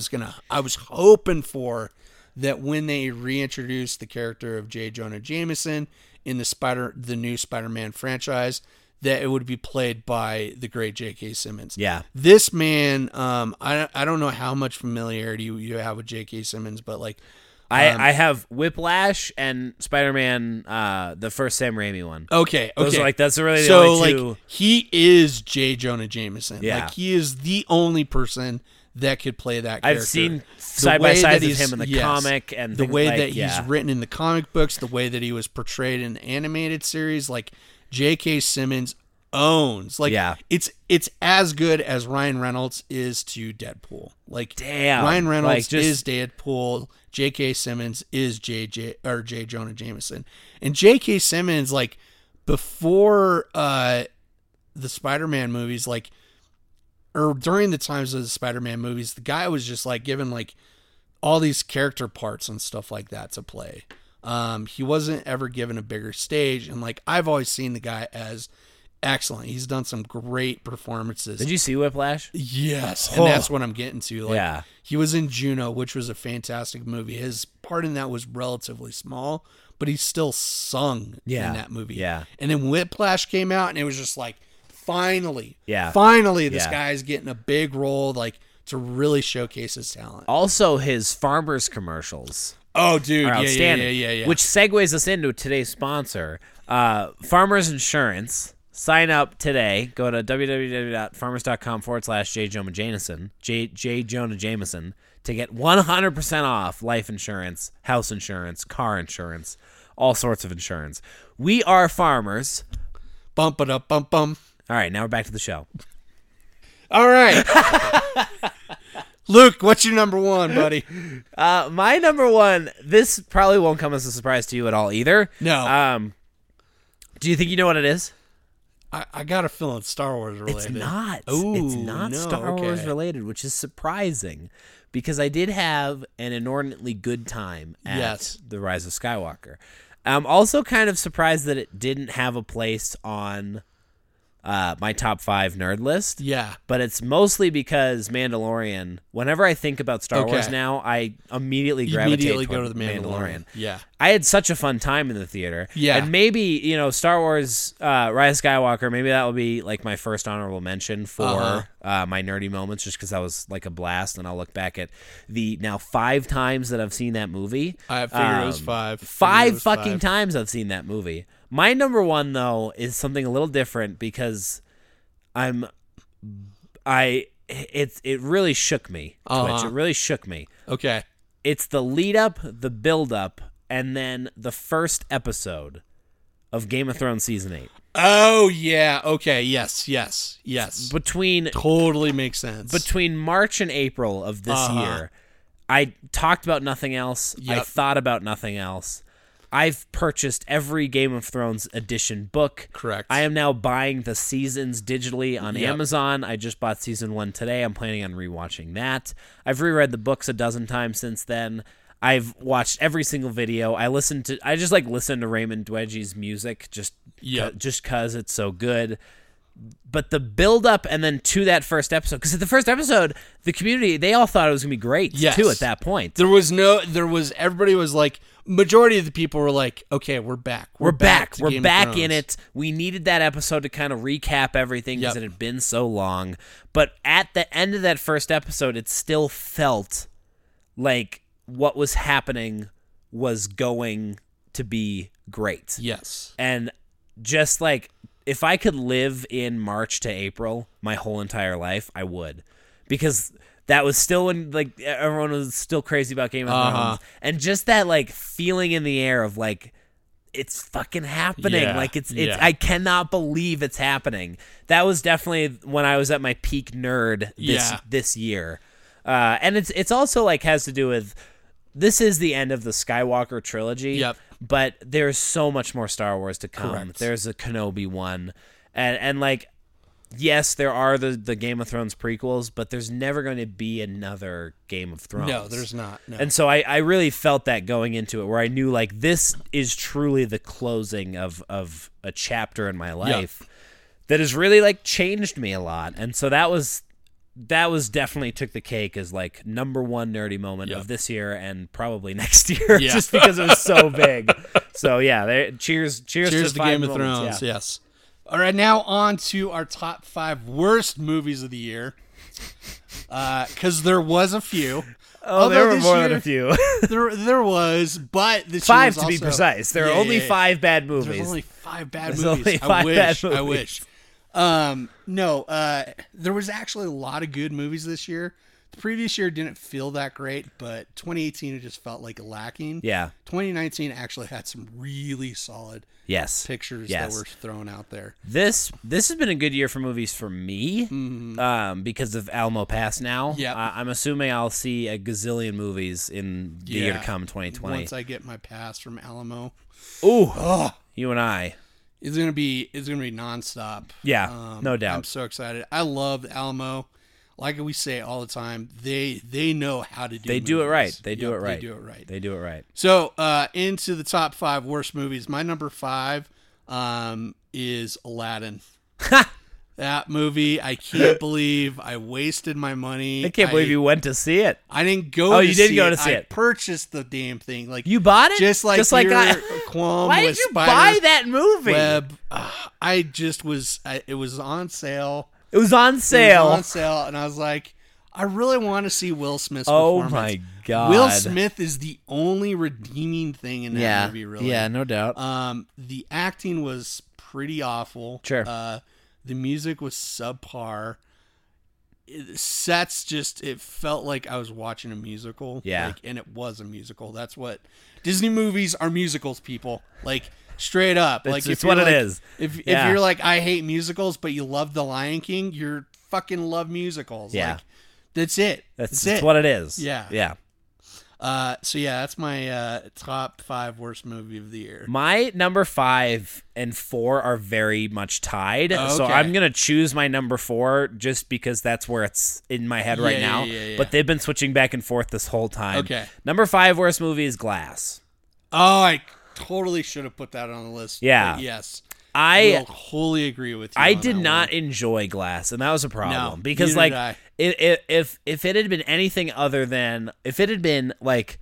was hoping for, that when they reintroduced the character of J. Jonah Jameson in the new Spider-Man franchise, that it would be played by the great J.K. Simmons. Yeah. This man, I don't know how much familiarity you have with J.K. Simmons, but like I have Whiplash and Spider-Man, the first Sam Raimi one. Okay. Those are like, that's really the only two. So like he is J. Jonah Jameson. Yeah. Like he is the only person that could play that character. I've seen side by side with him in the comic, and the way that he's written in the comic books, the way that he was portrayed in the animated series, like J.K. Simmons owns. Like, yeah. It's as good as Ryan Reynolds is to Deadpool. Like, damn, Ryan Reynolds is Deadpool. J.K. Simmons is J. Jonah Jameson, and J.K. Simmons, like, before the Spider-Man movies, like, or during the times of the Spider-Man movies, the guy was just like given like all these character parts and stuff like that to play. He wasn't ever given a bigger stage, and like I've always seen the guy as excellent. He's done some great performances. Did you see Whiplash? Yes, and that's what I'm getting to. Like, yeah, he was in Juno, which was a fantastic movie. His part in that was relatively small, but he still sung in that movie. Yeah, and then Whiplash came out, and it was just like, finally, this guy's getting a big role, like, to really showcase his talent. Also, his Farmers commercials. Oh, dude, yeah. Which segues us into today's sponsor, Farmers Insurance. Sign up today. Go to www.farmers.com/JJonahJameson, J. Jonah Jameson, to get 100% off life insurance, house insurance, car insurance, all sorts of insurance. We are farmers. Bump it up, bump, bump. All right, now we're back to the show. All right. Luke, what's your number one, buddy? My number one, this probably won't come as a surprise to you at all either. No. Do you think you know what it is? I got a feeling Star Wars related. It's not. Ooh, it's not Star Wars related, which is surprising because I did have an inordinately good time at The Rise of Skywalker. I'm also kind of surprised that it didn't have a place on my top 5 nerd list. Yeah. But it's mostly because Mandalorian, whenever I think about Star Wars now, I immediately gravitate toward the Mandalorian. Yeah. I had such a fun time in the theater. Yeah. And maybe, you know, Star Wars Rise of Skywalker, maybe that will be like my first honorable mention for my nerdy moments, just because that was like a blast. And I'll look back at the now 5 times that I've seen that movie. I figured it was 5. Five times I've seen that movie. My number one, though, is something a little different because it really shook me. It really shook me. Okay. It's the lead up, the build up, and then the first episode of Game of Thrones season 8. Oh yeah. Okay. Yes. Totally makes sense. Between March and April of this year, I talked about nothing else. Yep. I thought about nothing else. I've purchased every Game of Thrones edition book. Correct. I am now buying the seasons digitally on Amazon. I just bought season 1 today. I'm planning on rewatching that. I've reread the books a dozen times since then. I've watched every single video. I just like listen to Raymond Dwedge's music just cause it's so good. But the build up and then to that first episode, because at the first episode, the community, they all thought it was going to be great too at that point. Everybody was like, majority of the people were like, okay, we're back. We're back in it. We needed that episode to kind of recap everything because it had been so long. But at the end of that first episode, it still felt like what was happening was going to be great. Yes. And just like, if I could live in March to April my whole entire life, I would, because that was still when like everyone was still crazy about Game of Thrones, and just that like feeling in the air of like it's fucking happening, I cannot believe it's happening. That was definitely when I was at my peak nerd this year, and it's also like has to do with this is the end of the Skywalker trilogy. Yep. But there's so much more Star Wars to come. Correct. There's a Kenobi one. And like, yes, there are the Game of Thrones prequels, but there's never going to be another Game of Thrones. No, there's not. No. And so I really felt that going into it, where I knew like this is truly the closing of a chapter in my life that has really like changed me a lot. And so that was definitely took the cake as like number one nerdy moment of this year and probably next year, just because it was so big. So yeah, cheers to Game of Thrones. Yeah. Yes. All right, now on to our top 5 worst movies of the year, because there was a few. Oh, there were more than a few. There was, but this 5 year was to be precise. There are only 5 bad movies. There's only 5 bad movies. I wish. No, there was actually a lot of good movies this year. The previous year didn't feel that great, but 2018, it just felt like lacking. Yeah. 2019 actually had some really solid pictures that were thrown out there. This has been a good year for movies for me because of Alamo Pass now. Yeah. I'm assuming I'll see a gazillion movies in the year to come, 2020. Once I get my pass from Alamo. Ooh. You and I. It's gonna be nonstop. Yeah, no doubt. I'm so excited. I love Alamo. Like we say all the time, they know how to do. They do it right. So into the top 5 worst movies. My number 5 is Aladdin. That movie, I can't believe I wasted my money. I can't believe you went to see it. I didn't go. Oh, you didn't go to see it. I purchased the damn thing. Like you bought it, just like I. Why did you buy that movie? I just was. It was on sale. And I was like, I really want to see Will Smith's performance. Oh my God. Will Smith is the only redeeming thing in that movie, really. Yeah, no doubt. The acting was pretty awful. Sure. The music was subpar. It felt like I was watching a musical. Yeah. And it was a musical. That's what Disney movies are, musicals, people. Like, straight up. It's what it is. If you're like, I hate musicals, but you love The Lion King, you fucking love musicals. Yeah. That's it. That's what it is. Yeah. Yeah. So yeah, that's my top 5 worst movie of the year. My number 5 and 4 are very much tied. Oh, okay. So I'm going to choose my number 4 just because that's where it's in my head right now. Yeah. But they've been switching back and forth this whole time. Okay. Number 5 worst movie is Glass. Oh, I totally should have put that on the list. Yeah. Yes. I wholly agree with you. I did not enjoy Glass, and that was a problem. No, because like if it had been anything other than if it had been like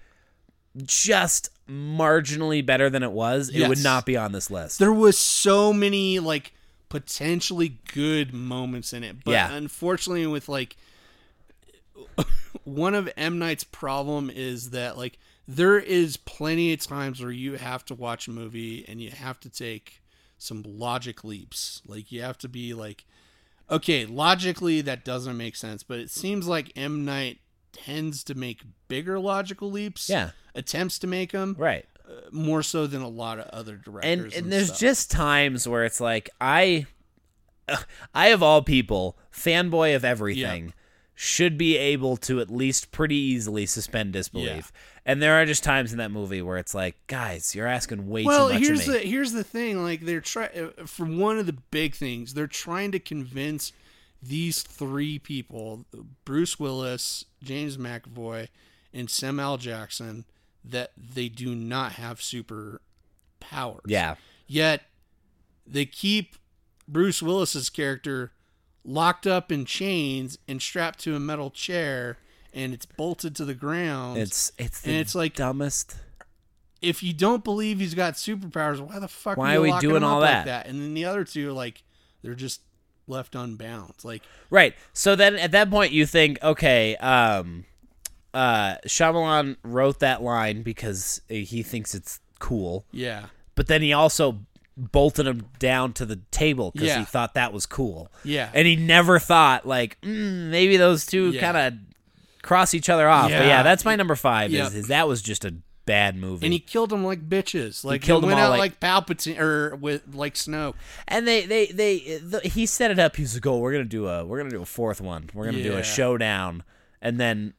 just marginally better than it was, it would not be on this list. There was so many like potentially good moments in it, but unfortunately, with like one of M. Night's problem is that like there is plenty of times where you have to watch a movie and you have to take some logic leaps. Like you have to be like, okay, logically that doesn't make sense, but it seems like M. Night tends to make bigger logical leaps, attempts to make them right, more so than a lot of other directors, and there's stuff. Just times where it's like I of all people, fanboy of everything, should be able to at least pretty easily suspend disbelief. And there are just times in that movie where it's like, guys, you're asking way too much of me. Well, here's the thing. Like, they're for one of the big things, they're trying to convince these 3 people, Bruce Willis, James McAvoy, and Samuel L. Jackson, that they do not have super powers. Yeah. Yet, they keep Bruce Willis's character locked up in chains and strapped to a metal chair, and it's bolted to the ground. It's like dumbest. If you don't believe he's got superpowers, why the fuck are we doing all that? Like that? And then the other two are like, they're just left unbound. Like, right. So then at that point you think, okay, Shyamalan wrote that line because he thinks it's cool. Yeah. But then he also bolted him down to the table because he thought that was cool. Yeah. And he never thought like, maybe those two kind of cross each other off. Yeah. But yeah, that's my number 5 is that was just a bad movie. And he killed them like bitches. Like he killed them all like Palpatine or with like Snoke. And he set it up. He's like, oh, we're going to do a 4th one. We're going to do a showdown. And then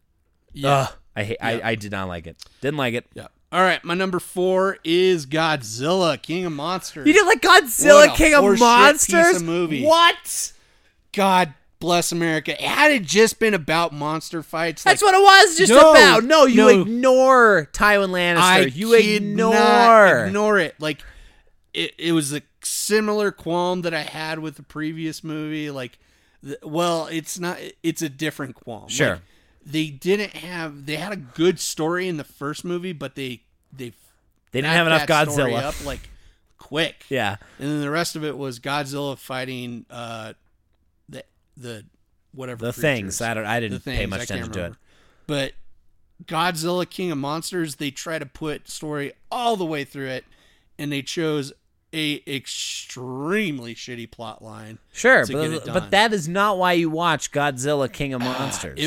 I did not like it. Didn't like it. Yeah. All right, my number 4 is Godzilla King of Monsters. You didn't like Godzilla King of Monsters? Piece of movie. What? God bless America. It had just been about monster fights. That's what it was about. No, you ignore Tywin Lannister. Ignore it. Like it was a similar qualm that I had with the previous movie. Like, well, it's not. It's a different qualm. Sure. Like, they had a good story in the first movie, but they didn't have enough Godzilla up like quick. Yeah. And then the rest of it was Godzilla fighting the whatever the creatures. Things I didn't pay much attention to it. But Godzilla King of Monsters, they try to put story all the way through it, and they chose a extremely shitty plot line. Sure, but that is not why you watch Godzilla King of Monsters.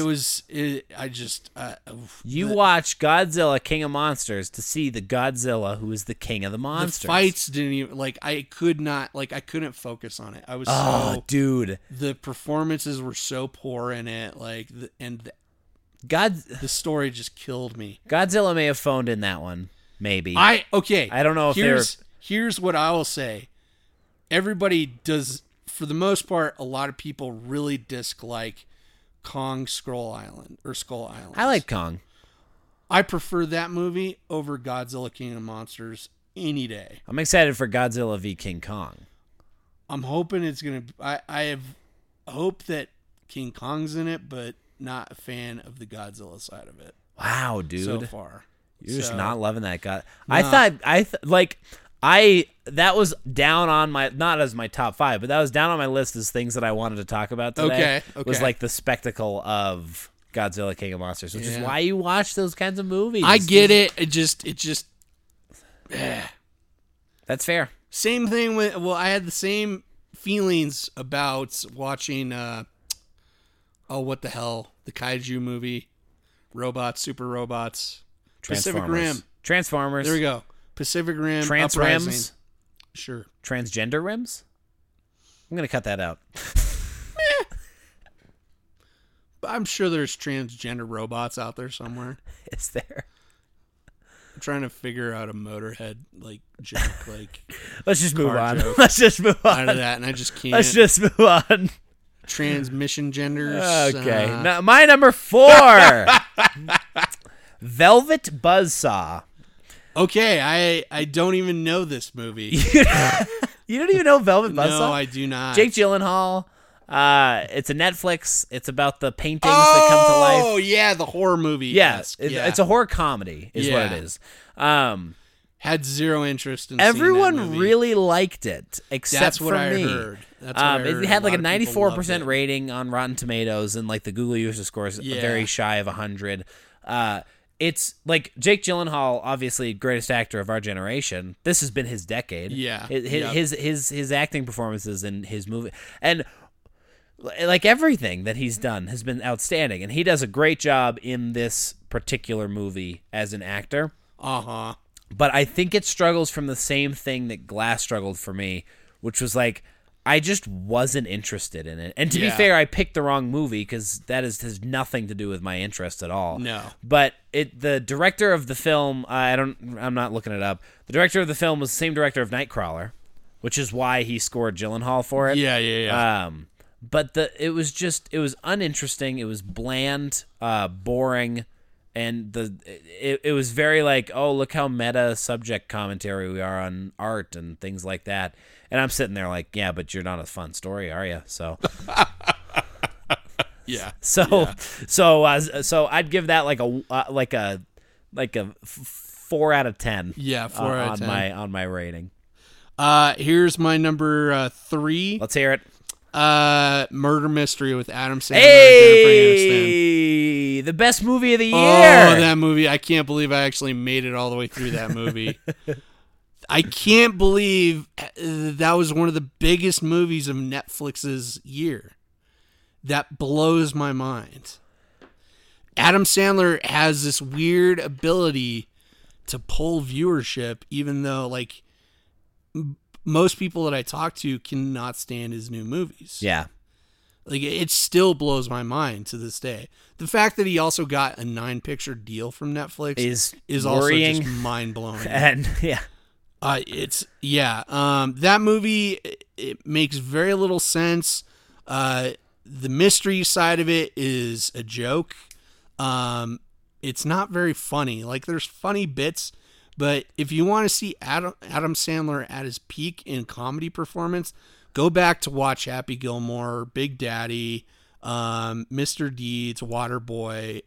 You watch Godzilla King of Monsters to see the Godzilla who is the king of the monsters. The fights didn't even, I couldn't focus on it. I was dude. The performances were so poor in it, the story just killed me. Godzilla may have phoned in that one, maybe. I don't know if Here's what I will say. Everybody does, for the most part, a lot of people really dislike Skull Island. I like Kong. I prefer that movie over Godzilla King of Monsters any day. I'm excited for Godzilla v. King Kong. I'm hoping it's going to... I have hope that King Kong's in it, but not a fan of the Godzilla side of it. Wow, dude. So far. You're just not loving that guy. No. That was down on my, not as my top five, but that was down on my list as things that I wanted to talk about today. Okay. Was like the spectacle of Godzilla King of Monsters, which is why you watch those kinds of movies. I get it. It just. That's fair. Same thing with, I had the same feelings about watching, what the hell? The kaiju movie, super robots. Pacific Rim. Transformers. There we go. Pacific Rim. Trans Uprising. Rims. Sure. Transgender rims? I'm going to cut that out. I'm sure there's transgender robots out there somewhere. Is there? I'm trying to figure out a Motorhead joke. Let's just move on. Let's just move on. Out of that, and I just can't. Let's just move on. Transmission genders. Okay. My number 4. Velvet Buzzsaw. Okay, I don't even know this movie. You don't even know Velvet Buzzsaw? No, I do not. Jake Gyllenhaal. It's a Netflix. It's about the paintings that come to life. Oh, yeah, the horror movie. Yes, it's a horror comedy is what it is. Had zero interest in everyone seeing that movie. Really liked it, except that's what for I me. Heard. That's what I heard. It had a 94% rating on Rotten Tomatoes, and the Google user score is very shy of 100. It's Jake Gyllenhaal, obviously greatest actor of our generation. This has been his decade. Yeah, his acting performances in his movie and everything that he's done has been outstanding, and he does a great job in this particular movie as an actor. But I think it struggles from the same thing that Glass struggled for me, which was I just wasn't interested in it. And to be fair, I picked the wrong movie because that has nothing to do with my interest at all. No. But the director of the film, I'm not looking it up. The director of the film was the same director of Nightcrawler, which is why he scored Gyllenhaal for it. Yeah. But it was uninteresting. It was bland, boring. And it was very look how meta subject commentary we are on art and things like that. And I'm sitting there yeah, but you're not a fun story, are you? So, yeah. So I'd give that a 4 out of 10. Yeah, 4 out of 10 on my rating. Here's my number 3. Let's hear it. Murder Mystery with Adam Sandler and Jennifer Aniston. The best movie of the year. Oh, that movie. I can't believe I actually made it all the way through that movie. I can't believe that was one of the biggest movies of Netflix's year. That blows my mind. Adam Sandler has this weird ability to pull viewership, even though most people that I talk to cannot stand his new movies. Yeah. It still blows my mind to this day. The fact that he also got a 9-picture deal from Netflix is also just mind-blowing. And that movie, it makes very little sense. The mystery side of it is a joke. It's not very funny. There's funny bits. But if you want to see Adam Sandler at his peak in comedy performance, go back to watch Happy Gilmore, Big Daddy, Mr. Deeds, Waterboy,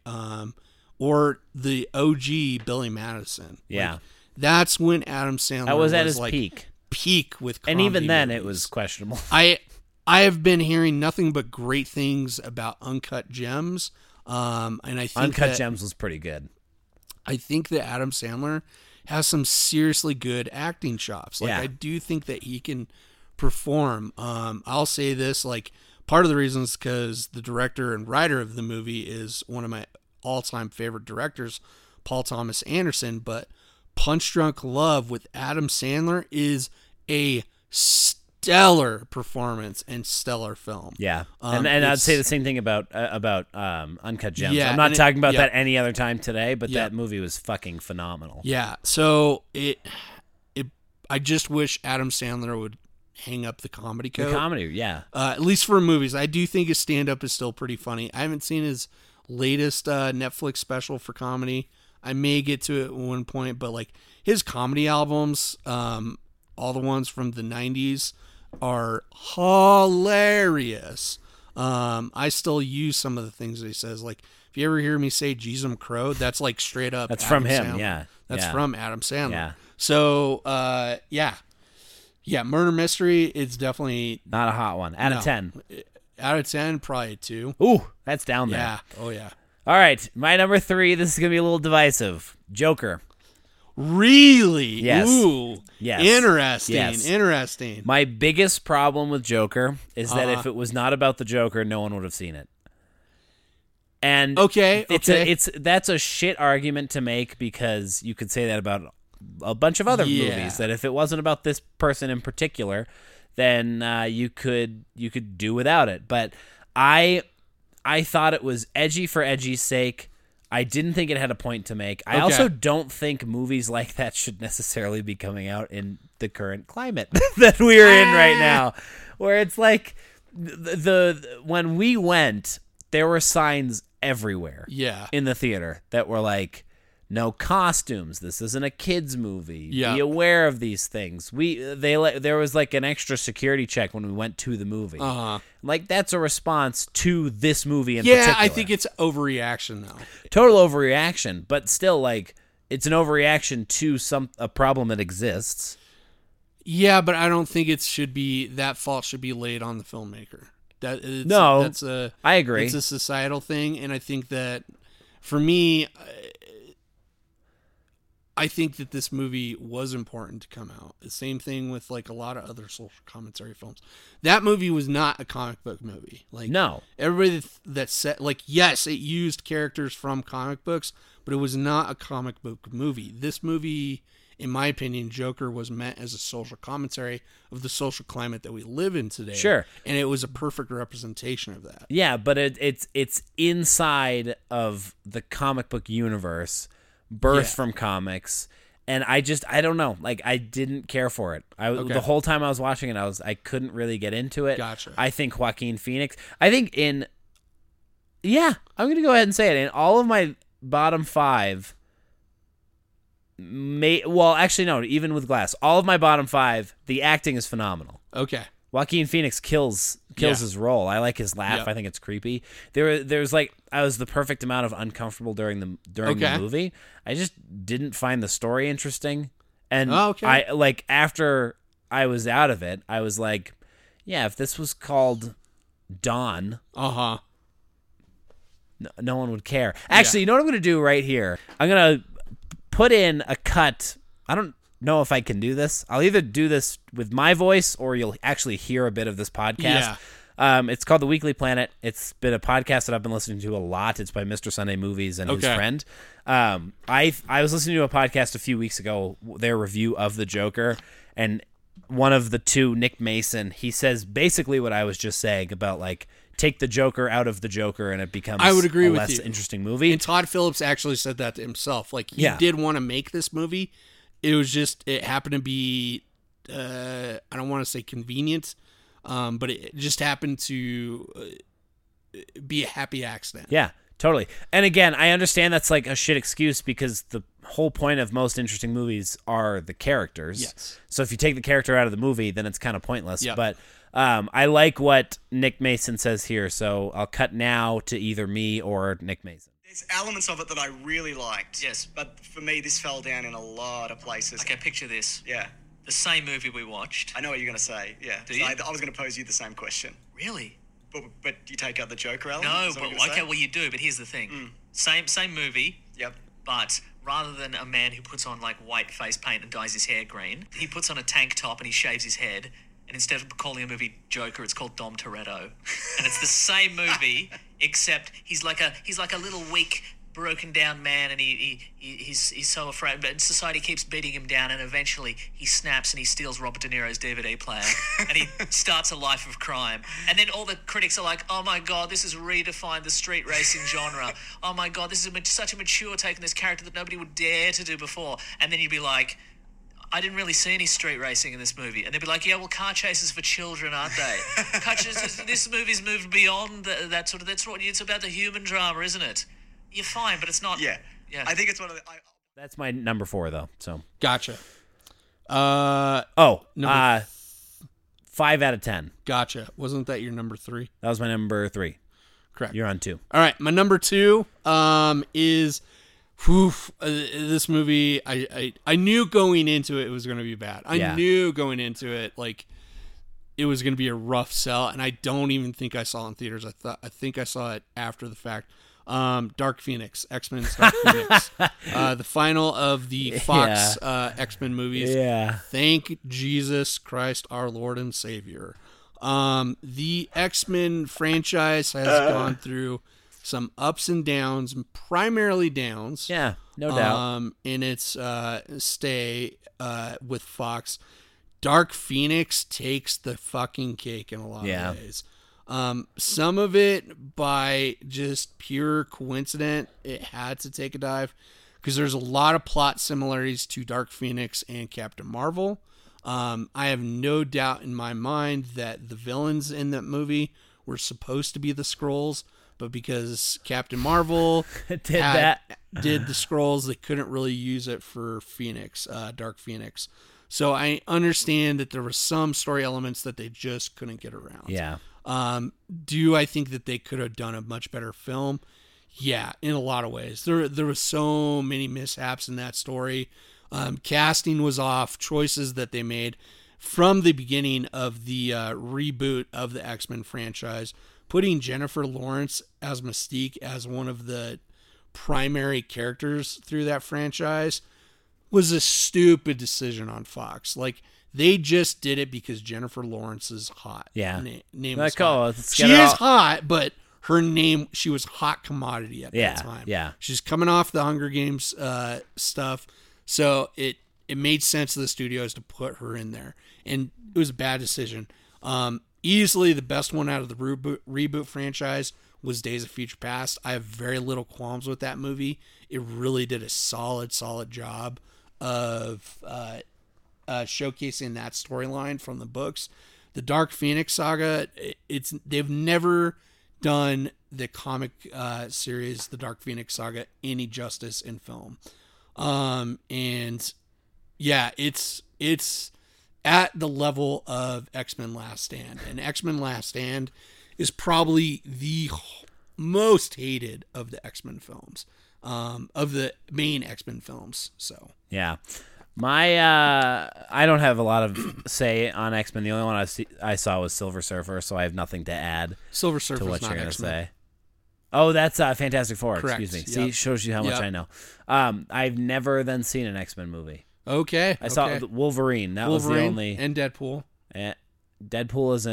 or the OG Billy Madison. Yeah. That's when Adam Sandler was at his peak with comedy. And even then movies. It was questionable. I have been hearing nothing but great things about Uncut Gems. And I think Uncut Gems was pretty good. I think that Adam Sandler has some seriously good acting chops. Like, yeah. I do think that he can perform. I'll say this, like, part of the reason is because the director and writer of the movie is one of my all-time favorite directors, Paul Thomas Anderson, but Punch Drunk Love with Adam Sandler is a stellar performance and stellar film. Yeah, and I'd say the same thing about Uncut Gems. Yeah, I'm not talking about that any other time today, but that movie was fucking phenomenal. Yeah, so it I just wish Adam Sandler would hang up the comedy coat. The comedy, yeah. At least for movies. I do think his stand-up is still pretty funny. I haven't seen his latest Netflix special for comedy. I may get to it at one point, but like his comedy albums, all the ones from the 90s are hilarious. I still use some of the things that he says. Like, if you ever hear me say Jeezum Crow, that's like straight up. That's Adam from him. Sandler. Yeah. That's from Adam Sandler. Yeah. So, yeah. Murder Mystery. It's definitely not a hot one out of 10. Out of 10, probably 2. Ooh, that's down there. Yeah. Oh yeah. All right, my number 3. This is going to be a little divisive. Joker. Really? Yes. Ooh. Yes. Interesting. Yes. Interesting. My biggest problem with Joker is that if it was not about the Joker, no one would have seen it. And that's a shit argument to make, because you could say that about a bunch of other movies, that if it wasn't about this person in particular, then you could do without it. But I thought it was edgy for edgy's sake. I didn't think it had a point to make. I also don't think movies like that should necessarily be coming out in the current climate that we're in right now, where it's like when we went, there were signs everywhere in the theater that were like, no costumes. This isn't a kids movie. Yeah. Be aware of these things. There was like an extra security check when we went to the movie. Uh-huh. Like, that's a response to this movie in particular. Yeah, I think it's overreaction though. Total overreaction, but still, like, it's an overreaction to a problem that exists. Yeah, but I don't think that fault should be laid on the filmmaker. I agree. It's a societal thing, and I think that for me, I think that this movie was important to come out. The same thing with like a lot of other social commentary films. That movie was not a comic book movie. Like, no, everybody that said, like, yes, it used characters from comic books, but it was not a comic book movie. This movie, in my opinion, Joker was meant as a social commentary of the social climate that we live in today. Sure. And it was a perfect representation of that. Yeah. But it's inside of the comic book universe, birth from comics, and I don't know, like, I didn't care for it. The whole time I was watching it, I couldn't really get into it. Gotcha. I think Joaquin Phoenix, I'm gonna go ahead and say it, in all of my bottom 5, even with Glass, all of my bottom 5, the acting is phenomenal. Okay. Joaquin Phoenix kills his role. I like his laugh. Yep. I think it's creepy. There's like, I was the perfect amount of uncomfortable during the movie. I just didn't find the story interesting, and I like, after I was out of it, I was like, yeah, if this was called Dawn, no one would care. Actually, you know what I'm gonna do right here? I'm gonna put in a cut. I don't know if I can do this. I'll either do this with my voice, or you'll actually hear a bit of this podcast. Yeah. It's called The Weekly Planet. It's been a podcast that I've been listening to a lot. It's by Mr. Sunday Movies and his friend. I was listening to a podcast a few weeks ago, their review of the Joker, and one of the two, Nick Mason, he says basically what I was just saying about, like, take the Joker out of the Joker and it becomes a less interesting movie. And Todd Phillips actually said that to himself. Like, he did want to make this movie. It was just, it happened to be, I don't want to say convenient, but it just happened to be a happy accident. Yeah, totally. And again, I understand that's like a shit excuse, because the whole point of most interesting movies are the characters. Yes. So if you take the character out of the movie, then it's kind of pointless. Yep. But I like what Nick Mason says here, so I'll cut now to either me or Nick Mason. There's elements of it that I really liked. Yes. But for me, this fell down in a lot of places. Okay, picture this. Yeah. The same movie we watched. I know what you're going to say. Yeah. Do you? I was going to pose you the same question. Really? But you take out the Joker element? No, but okay, well, you do, but here's the thing. Same movie. Yep. But rather than a man who puts on like white face paint and dyes his hair green, he puts on a tank top and he shaves his head. And instead of calling a movie Joker, it's called Dom Toretto, and it's the same movie except he's like a little weak, broken down man, and he's so afraid. But society keeps beating him down, and eventually he snaps and he steals Robert De Niro's DVD player, and he starts a life of crime. And then all the critics are like, "Oh my god, this has redefined the street racing genre. Oh my god, this is such a mature take on this character that nobody would dare to do before." And then you'd be like, I didn't really see any street racing in this movie. And they'd be like, yeah, well, car chases for children, aren't they? Car chases, this movie's moved beyond that sort of... It's about the human drama, isn't it? You're fine, but it's not... Yeah. I think it's one of the... That's my number 4, though, so... Gotcha. 5 out of 10. Gotcha. Wasn't that your number 3? That was my number 3. Correct. You're on 2. All right, my number 2 is... this movie, I knew going into it was going to be bad. I knew going into it, like, it was going to be a rough sell, and I don't even think I saw it in theaters. I think I saw it after the fact. Dark Phoenix, X-Men's Dark Phoenix. The final of the Fox X-Men movies. Yeah. Thank Jesus Christ, our Lord and Savior. The X-Men franchise has gone through... some ups and downs, primarily downs. Yeah, no doubt. In its stay with Fox, Dark Phoenix takes the fucking cake in a lot of ways. Some of it by just pure coincidence, it had to take a dive because there's a lot of plot similarities to Dark Phoenix and Captain Marvel. I have no doubt in my mind that the villains in that movie were supposed to be the Skrulls. But because Captain Marvel did the Skrulls, they couldn't really use it for Phoenix, Dark Phoenix. So I understand that there were some story elements that they just couldn't get around. Yeah. Do I think that they could have done a much better film? Yeah, in a lot of ways. There were so many mishaps in that story. Casting was off, choices that they made from the beginning of the reboot of the X-Men franchise. Putting Jennifer Lawrence as Mystique as one of the primary characters through that franchise was a stupid decision on Fox. Like, they just did it because Jennifer Lawrence is hot. Yeah. Name is hot. She is hot, but her name, she was hot commodity at that time. Yeah. She's coming off the Hunger Games stuff. So it made sense to the studios to put her in there. And it was a bad decision. Easily the best one out of the reboot franchise was Days of Future Past. I have very little qualms with that movie. It really did a solid job of showcasing that storyline from the books. The Dark Phoenix saga, they've never done the comic series, the Dark Phoenix saga, any justice in film. And yeah, it's at the level of X-Men Last Stand. And X-Men Last Stand is probably the most hated of the X-Men films, of the main X-Men films. So, yeah. I don't have a lot of say on X-Men. The only one I saw was Silver Surfer, so I have nothing to add. Silver Surfer's to what you're going to say. Oh, that's Fantastic Four. Correct. Excuse me. Yep. See, shows you how much I know. I've never then seen an X-Men movie. Okay. I saw Wolverine. That was the only. And Deadpool. Deadpool's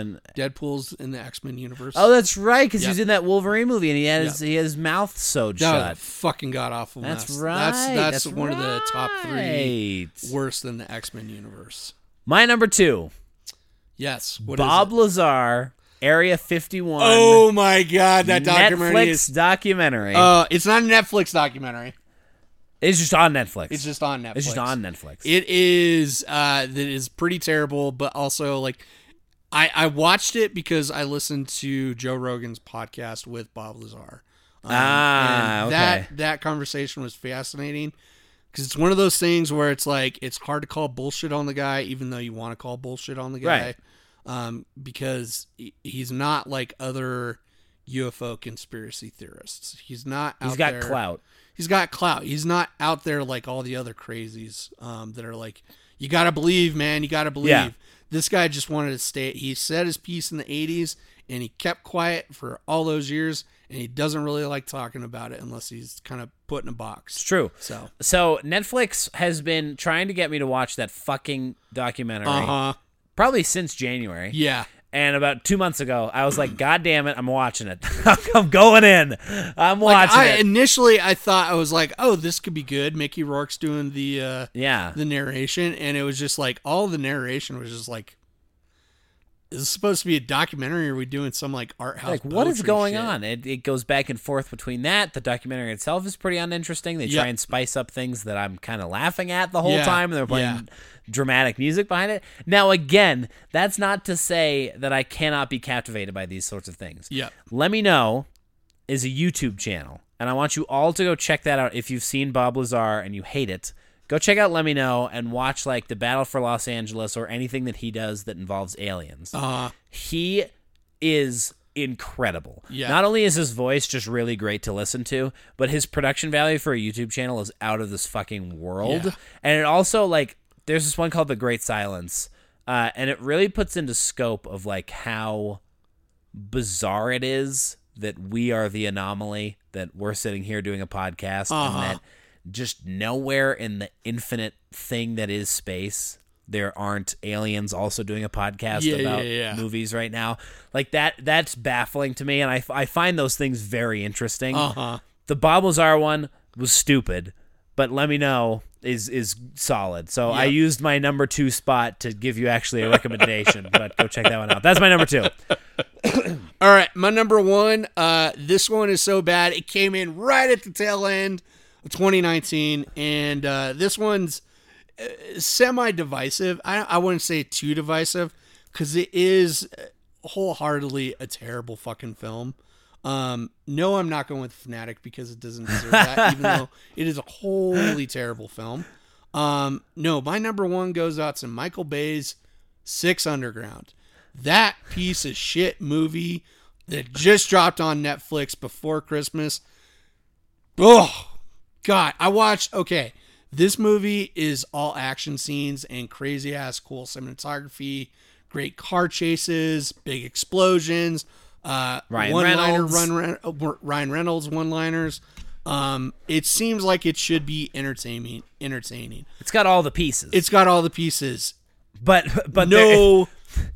in the X-Men universe. Oh, that's right, because he's in that Wolverine movie, and he had his mouth sewed shut. Fucking god awful. That's mess. Right. That's one of the top 3 worse than the X-Men universe. My number 2. Yes. What Bob is it? Lazar. Area 51. Oh my god, that documentary. Netflix documentary. It's not a Netflix documentary. It's just on Netflix. It is that is pretty terrible, but also like I watched it because I listened to Joe Rogan's podcast with Bob Lazar. And that conversation was fascinating because it's one of those things where it's like it's hard to call bullshit on the guy, even though you want to call bullshit on the guy, right. Because he's not like other UFO conspiracy theorists. He's not out there. He's got clout. He's not out there like all the other crazies that are like, You got to believe, man. You got to believe. Yeah. This guy just wanted to stay. He said his piece in the 80s, and he kept quiet for all those years, and he doesn't really like talking about it unless he's kind of put in a box. It's true. So Netflix has been trying to get me to watch that fucking documentary probably since January. Yeah. And about 2 months ago, I was like, God damn it, I'm watching it. I'm going in. I'm watching it. Initially, I thought, I was like, oh, this could be good. Mickey Rourke's doing the narration. And it was just like, all the narration was just like, is this supposed to be a documentary? Or are we doing some like art house? Like, what is going on? It goes back and forth between that. The documentary itself is pretty uninteresting. They try and spice up things that I'm kind of laughing at the whole time. And they're playing dramatic music behind it. Now, again, that's not to say that I cannot be captivated by these sorts of things. Yeah. Let Me Know is a YouTube channel, and I want you all to go check that out. If you've seen Bob Lazar and you hate it, go check out Let Me Know and watch like the Battle for Los Angeles or anything that he does that involves aliens. He is incredible. Yeah. Not only is his voice just really great to listen to, but his production value for a YouTube channel is out of this fucking world. Yeah. And it also like, there's this one called The Great Silence, and it really puts into scope of like how bizarre it is that we are the anomaly, that we're sitting here doing a podcast, and that just nowhere in the infinite thing that is space, there aren't aliens also doing a podcast about movies right now. Like that's baffling to me, and I find those things very interesting. The Bob Lazar one was stupid, but Let Me Know is solid. So I used my number 2 spot to give you actually a recommendation, but go check that one out. That's my number 2. All right. My number 1, this one is so bad. It came in right at the tail end of 2019. And, this one's semi-divisive. I wouldn't say too divisive, 'cause it is wholeheartedly a terrible fucking film. No, I'm not going with Fanatic because it doesn't deserve that, even though it is a wholly terrible film. No, my number 1 goes out to Michael Bay's Six Underground. That piece of shit movie that just dropped on Netflix before Christmas. Oh God, this movie is all action scenes and crazy ass cool cinematography, great car chases, big explosions, Ryan Reynolds one-liners. It seems like it should be entertaining. It's got all the pieces. But no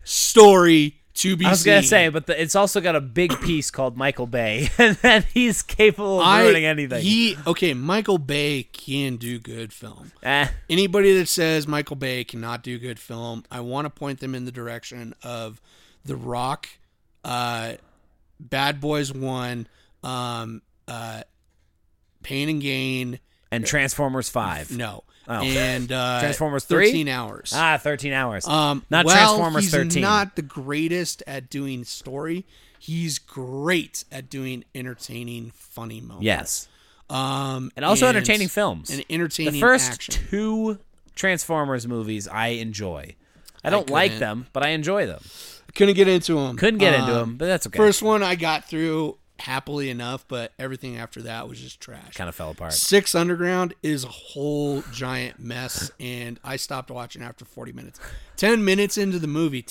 story to be seen. I was gonna say, but it's also got a big piece called Michael Bay, and that he's capable of ruining anything. Michael Bay can do good film. Anybody that says Michael Bay cannot do good film, I want to point them in the direction of The Rock, Bad Boys 1, Pain and Gain, and Transformers 5. No. Oh. And Transformers 3? 13 hours. 13 hours. Not Transformers 13. He's not the greatest at doing story. He's great at doing entertaining, funny moments. Yes. And also entertaining films. And entertaining action. The first two Transformers movies I enjoy. I don't like them, but I enjoy them. Couldn't get into them. But that's okay. First one I got through happily enough, but everything after that was just trash. Kind of fell apart. Six Underground is a whole giant mess, and I stopped watching after 40 minutes. 10 minutes into the movie,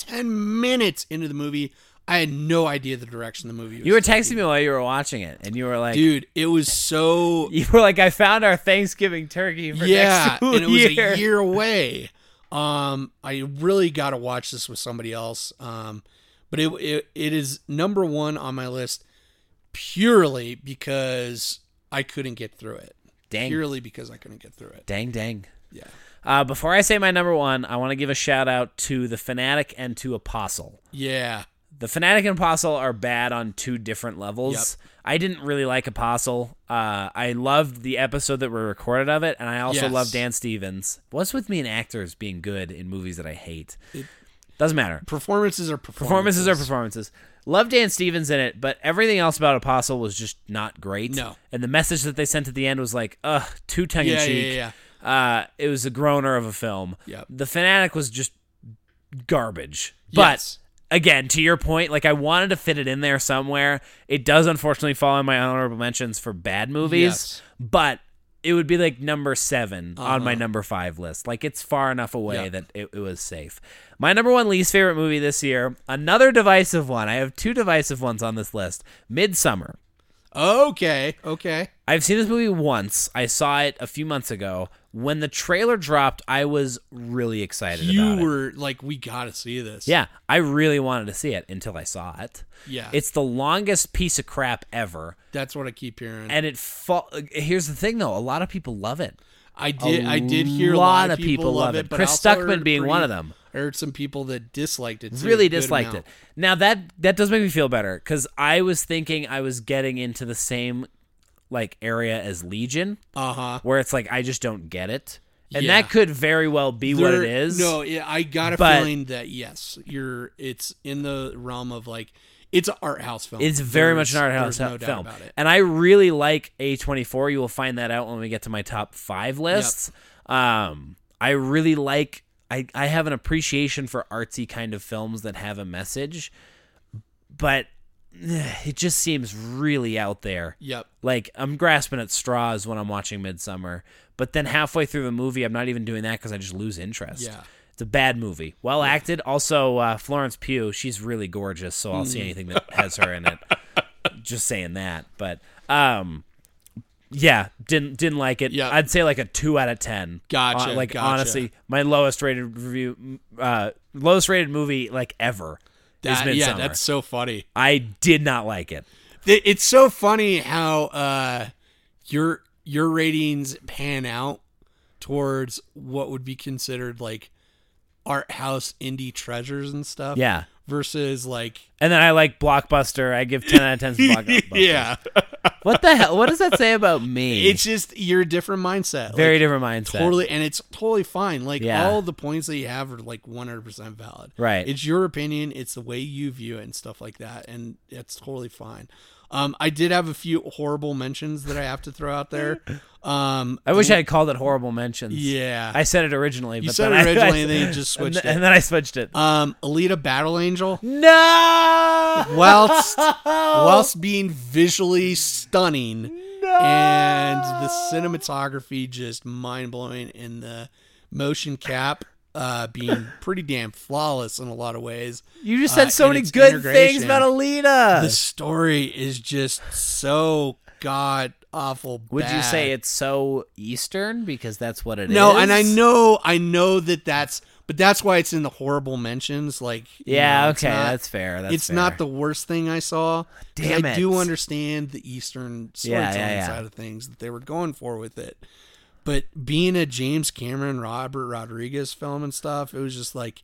I had no idea the direction the movie was. You were texting me while you were watching it, and you were like, dude, it was so... You were like, I found our Thanksgiving turkey for next year. And it was a year away. I really got to watch this with somebody else. But it is number 1 on my list purely because I couldn't get through it. Dang. Dang. Yeah. Before I say my number 1, I want to give a shout out to The Fanatic and to Apostle. Yeah. The Fanatic and Apostle are bad on 2 different levels. Yep. I didn't really like Apostle. I loved the episode that we recorded of it, and I also loved Dan Stevens. What's with me and actors being good in movies that I hate? It doesn't matter. Performances are performances. Love Dan Stevens in it, but everything else about Apostle was just not great. No. And the message that they sent at the end was like, too tongue-in-cheek. Yeah. It was a groaner of a film. Yep. The Fanatic was just garbage. Yes. But... Again, to your point, like I wanted to fit it in there somewhere. It does unfortunately fall in my honorable mentions for bad movies, but it would be like number 7 on my number 5 list. Like, it's far enough away that it was safe. My number 1 least favorite movie this year, another divisive one. I have two divisive ones on this list. Midsommar. Okay. I've seen this movie once. I saw it a few months ago. When the trailer dropped, I was really excited about it. You were like, we got to see this. Yeah, I really wanted to see it until I saw it. Yeah. It's the longest piece of crap ever. That's what I keep hearing. And here's the thing, though. A lot of people love it. I did hear a lot of people love it. Chris Stuckman being one of them. I heard some people that disliked it. Really disliked it. Now, that does make me feel better, because I was thinking I was getting into the same like area as Legion, where it's like, I just don't get it. And that could very well be what it is. No, I got a feeling that, yes, it's in the realm of like, it's an art house film. It's very much an art house film. About it. And I really like A24. You will find that out when we get to my top 5 lists. Yep. I really like, I have an appreciation for artsy kind of films that have a message, but it just seems really out there. Yep. Like, I'm grasping at straws when I'm watching Midsommar, but then halfway through the movie, I'm not even doing that because I just lose interest. Yeah. It's a bad movie. Well acted. Also, Florence Pugh, she's really gorgeous, so I'll see anything that has her in it. Just saying that. But, didn't like it. Yep. I'd say like a 2 out of 10. Gotcha. Honestly, my lowest rated movie like ever is Midsommar. Yeah, that's so funny. I did not like it. It's so funny how your ratings pan out towards what would be considered like art house indie treasures and stuff. Yeah. Versus like, and then I like Blockbuster. I give 10 out of 10 to Blockbuster. Yeah. What the hell? What does that say about me? It's just your different mindset. Very different mindset. Totally, and it's totally fine. Like all the points that you have are like 100% valid. Right. It's your opinion. It's the way you view it and stuff like that, and it's totally fine. I did have a few horrible mentions that I have to throw out there. I wish I had called it horrible mentions. Yeah. I said it originally. And then you just switched it. And then I switched it. Alita Battle Angel. No! Whilst being visually stunning. No! And the cinematography just mind-blowing, and the motion cap being pretty damn flawless in a lot of ways. You just said so many good things about Alita. The story is just so god awful bad. Would you say it's so Eastern because that's what it is? No, and I know but that's why it's in the horrible mentions. Like, okay, that's fair. It's not the worst thing I saw. Damn it! I do understand the Eastern storytelling side of things that they were going for with it. But being a James Cameron, Robert Rodriguez film and stuff, it was just like,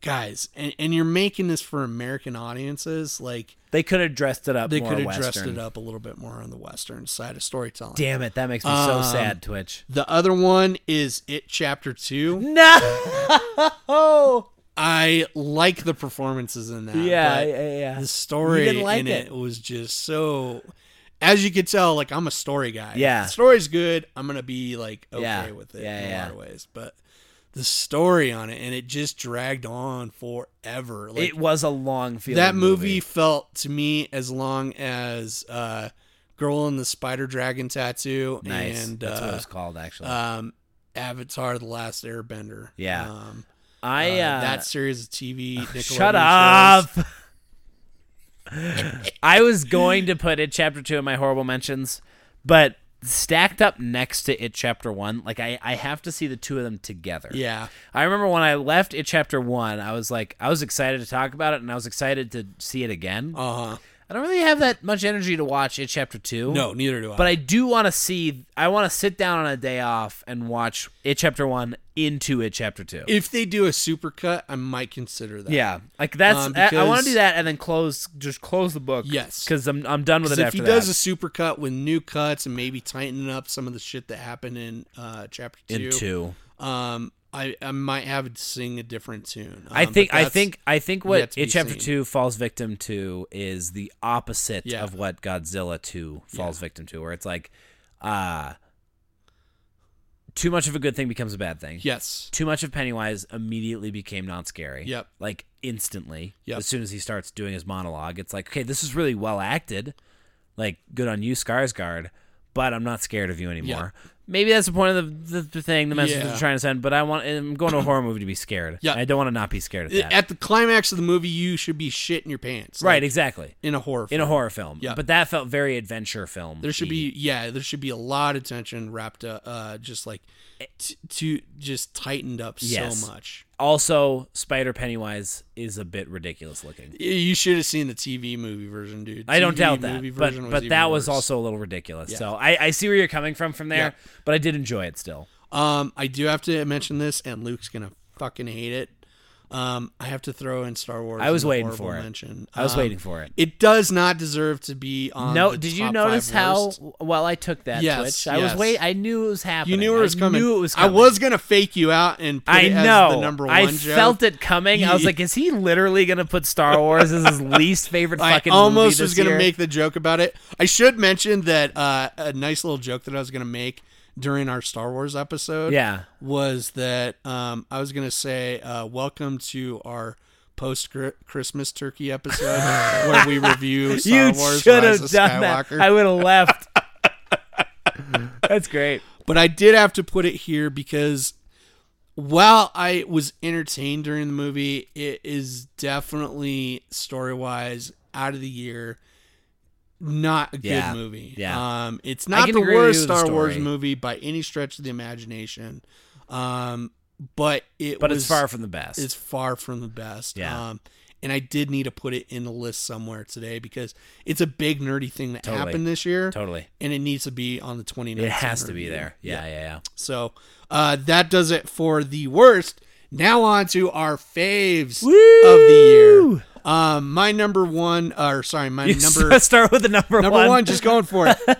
guys, and you're making this for American audiences. Like, they could have dressed it up. They could have dressed it up a little bit more on the Western side of storytelling. Damn it, that makes me so sad. Twitch. The other one is It Chapter 2. No, I like the performances in that. Yeah. The story in it was just so. As you can tell, like, I'm a story guy. Yeah. The story's good. I'm going to be, like, okay with it in a lot of ways. But the story on it, and it just dragged on forever. Like, it was a long feeling. That movie felt to me as long as Girl in the Spider Dragon Tattoo. Nice. And, that's what it was called, actually. Avatar, The Last Airbender. Yeah. That series of TV. Nickelodeon shut up! Shows. I was going to put It Chapter 2 in my horrible mentions, but stacked up next to It Chapter 1, like I have to see the two of them together. Yeah. I remember when I left It Chapter 1, I was excited to talk about it, and I was excited to see it again. I don't really have that much energy to watch It Chapter 2. No, neither do I. But I do want to see, I want to sit down on a day off and watch It Chapter 1 into It Chapter 2. If they do a supercut, I might consider that. Yeah. Like that's, I want to do that and then close the book. Yes. Because I'm done with it after that. If he does a supercut with new cuts and maybe tightening up some of the shit that happened in Chapter 2. I might have to sing a different tune. I think what It Chapter 2 falls victim to is the opposite of what Godzilla 2 falls victim to, where it's like too much of a good thing becomes a bad thing. Yes. Too much of Pennywise immediately became not scary. Yep. Like instantly. Yep. As soon as he starts doing his monologue, it's like, okay, this is really well acted. Like, good on you, Skarsgård. but I'm not scared of you anymore. Yeah. Maybe that's the point of the thing, the message they're trying to send, but I'm going to a horror movie to be scared. Yeah. I don't want to not be scared of that. At the climax of the movie, you should be shit in your pants. Right, like, exactly. In a horror film. Yeah. But that felt very adventure film. There should be, there should be a lot of tension wrapped up, just like, just tightened up so much. Also, Spider Pennywise is a bit ridiculous looking. You should have seen the TV movie version, dude. I don't doubt that, but that was also a little ridiculous. Yeah. So I see where you're coming from there, but I did enjoy it still. I do have to mention this, and Luke's gonna fucking hate it. I have to throw in Star Wars. I was waiting for it. I was waiting for it. It does not deserve to be on. No, did you notice how well I took that Twitch? I was waiting. I knew it was happening. You knew it was coming. I was gonna fake you out and put it as the number one. I felt it coming. I was like, is he literally gonna put Star Wars as his least favorite fucking movie? I almost was gonna make the joke about it. I should mention that a nice little joke that I was gonna make during our Star Wars episode was that I was going to say, welcome to our post-Christmas turkey episode where we review Star Wars Rise of Skywalker. That. I would have left. That's great. But I did have to put it here because while I was entertained during the movie, it is definitely story-wise out of the year. Not a good movie. Yeah. It's not the worst Star Wars movie by any stretch of the imagination. But it's far from the best. It's far from the best. Yeah. And I did need to put it in the list somewhere today because it's a big nerdy thing that happened this year. Totally. And it needs to be on the 29th. It has to be there. Yeah. So that does it for the worst. Now on to our faves of the year. My number one, start with the number one. Number one, just going for it.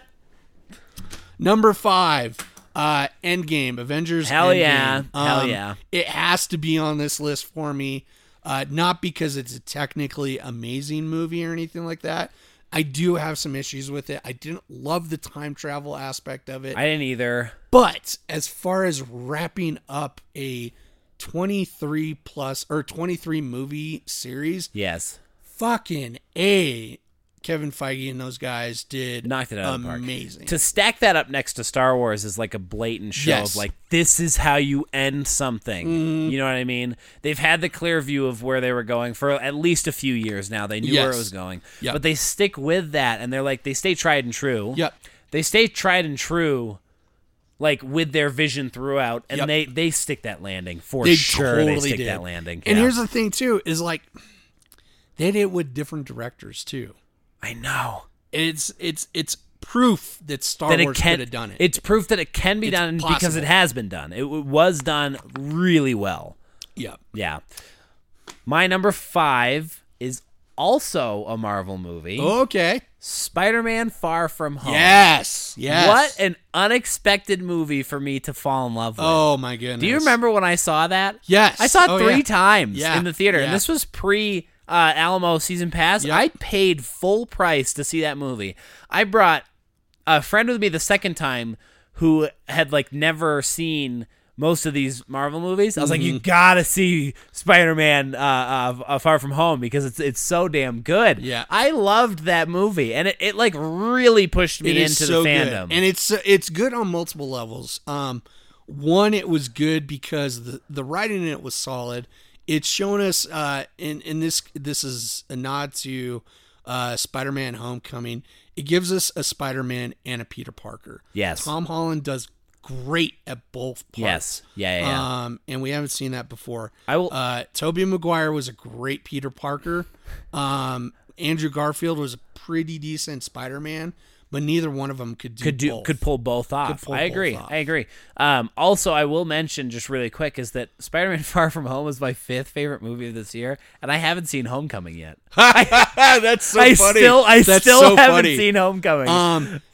Number five, Endgame, Avengers. Hell yeah. Hell yeah. It has to be on this list for me. Not because it's a technically amazing movie or anything like that. I do have some issues with it. I didn't love the time travel aspect of it. I didn't either. But as far as wrapping up a 23 plus or 23 movie series. Yes. Fucking A. Kevin Feige and those guys knocked it out of the park. Amazing. To stack that up next to Star Wars is like a blatant show of like, this is how you end something. You know what I mean? They've had the clear view of where they were going for at least a few years now. They knew where it was going. Yep. But they stick with that and they're like, they stay tried and true. Yep. They stay tried and true. Like with their vision throughout, and they stick that landing for sure. Totally they stick that landing. And here's the thing too: is like they did it with different directors too. I know it's proof that Star Wars could have done it. It's proof that it can be done possible. Because it has been done. It was done really well. Yeah. My number five is also a Marvel movie. Okay. Spider-Man Far From Home. Yes. What an unexpected movie for me to fall in love with. Oh, my goodness. Do you remember when I saw that? Yes. I saw it three times in the theater, and this was pre-Alamo season pass. Yep. I paid full price to see that movie. I brought a friend with me the second time who had like never seen most of these Marvel movies. I was like, you gotta see Spider-Man Far From Home because it's so damn good. Yeah, I loved that movie, and it like really pushed me into the fandom. Good. And it's good on multiple levels. One, it was good because the writing in it was solid. It's shown us, and this is a nod to Spider-Man Homecoming. It gives us a Spider-Man and a Peter Parker. Yes, Tom Holland does great at both parts. Yes. Yeah. And we haven't seen that before. I will. Tobey Maguire was a great Peter Parker. Andrew Garfield was a pretty decent Spider-Man, but neither one of them could pull both off. I agree. Also, I will mention just really quick is that Spider-Man Far From Home is my fifth favorite movie of this year, and I haven't seen Homecoming yet. That's so funny. I still haven't seen Homecoming.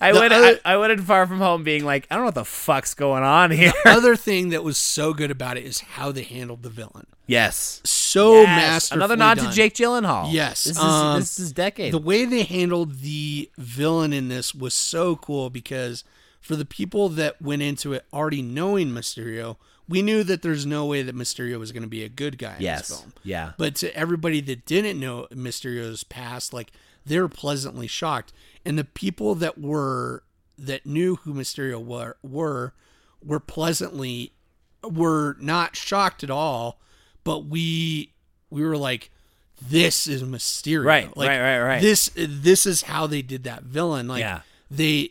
I went in Far From Home being like, I don't know what the fuck's going on here. The other thing that was so good about it is how they handled the villain. Yes. So masterfully another nod to Jake Gyllenhaal. Yes. This is decades. The way they handled the villain in this was so cool because for the people that went into it already knowing Mysterio, we knew that there's no way that Mysterio was going to be a good guy in this film. Yeah. But to everybody that didn't know Mysterio's past, like, they were pleasantly shocked. And the people that were that knew who Mysterio were pleasantly, were not shocked at all, but we were like, this is Mysterio. Right, like, right. This is how they did that villain. Like, yeah.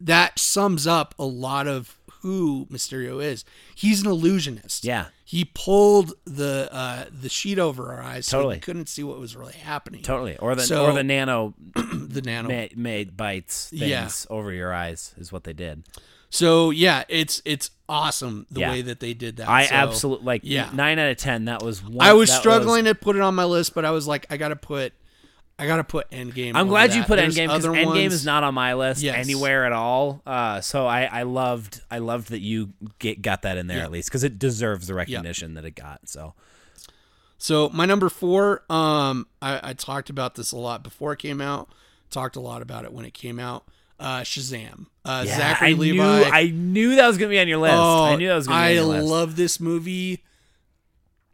That sums up a lot of who Mysterio is. He's an illusionist. Yeah. He pulled the sheet over our eyes so we couldn't see what was really happening. Totally. Or the nano made bites things over your eyes is what they did. So yeah, it's awesome the way that they did that. I absolutely 9 out of 10. That was one. I was struggling to put it on my list, but I was like, I gotta put Endgame. I'm glad you put Endgame because Endgame is not on my list anywhere at all. So I loved that you got that in there at least because it deserves the recognition that it got. So my number 4. I talked about this a lot before it came out. Talked a lot about it when it came out. Shazam. Zachary Levi. I knew that was gonna be on your list. I love this movie.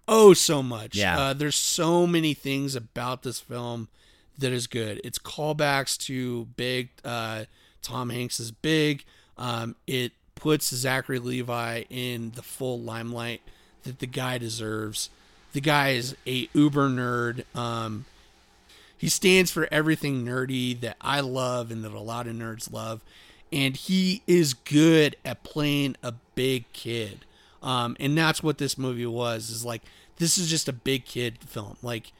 Oh, so much. Yeah. There's so many things about this film that is good. It's callbacks to Big, Tom Hanks's Big. It puts Zachary Levi in the full limelight that the guy deserves. The guy is a uber nerd. He stands for everything nerdy that I love and that a lot of nerds love. And he is good at playing a big kid. And that's what this movie was, is like, this is just a big kid film, like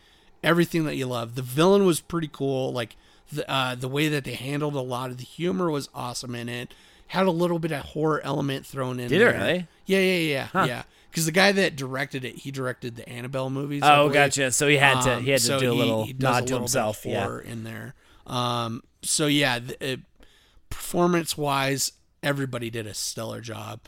everything that you love. The villain was pretty cool. Like the way that they handled a lot of the humor was awesome in it. Had a little bit of horror element thrown in. Did it really? Yeah. Huh. Yeah. Cause the guy that directed it, he directed the Annabelle movies. Oh, gotcha. So he had to do a little nod to himself in there. So yeah, performance wise, everybody did a stellar job.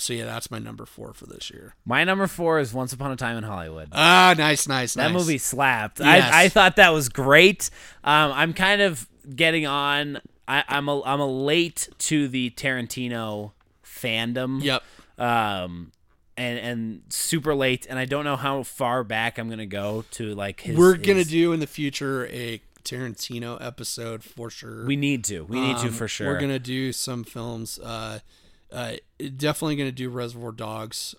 So yeah, that's my number 4 for this year. My number 4 is Once Upon a Time in Hollywood. Ah, nice. That movie slapped. Yes. I thought that was great. I'm kind of getting on. I'm a late to the Tarantino fandom. Yep. And super late, and I don't know how far back I'm gonna go to like his. We're gonna do in the future a Tarantino episode for sure. We need to for sure. We're gonna do some films. Definitely going to do Reservoir Dogs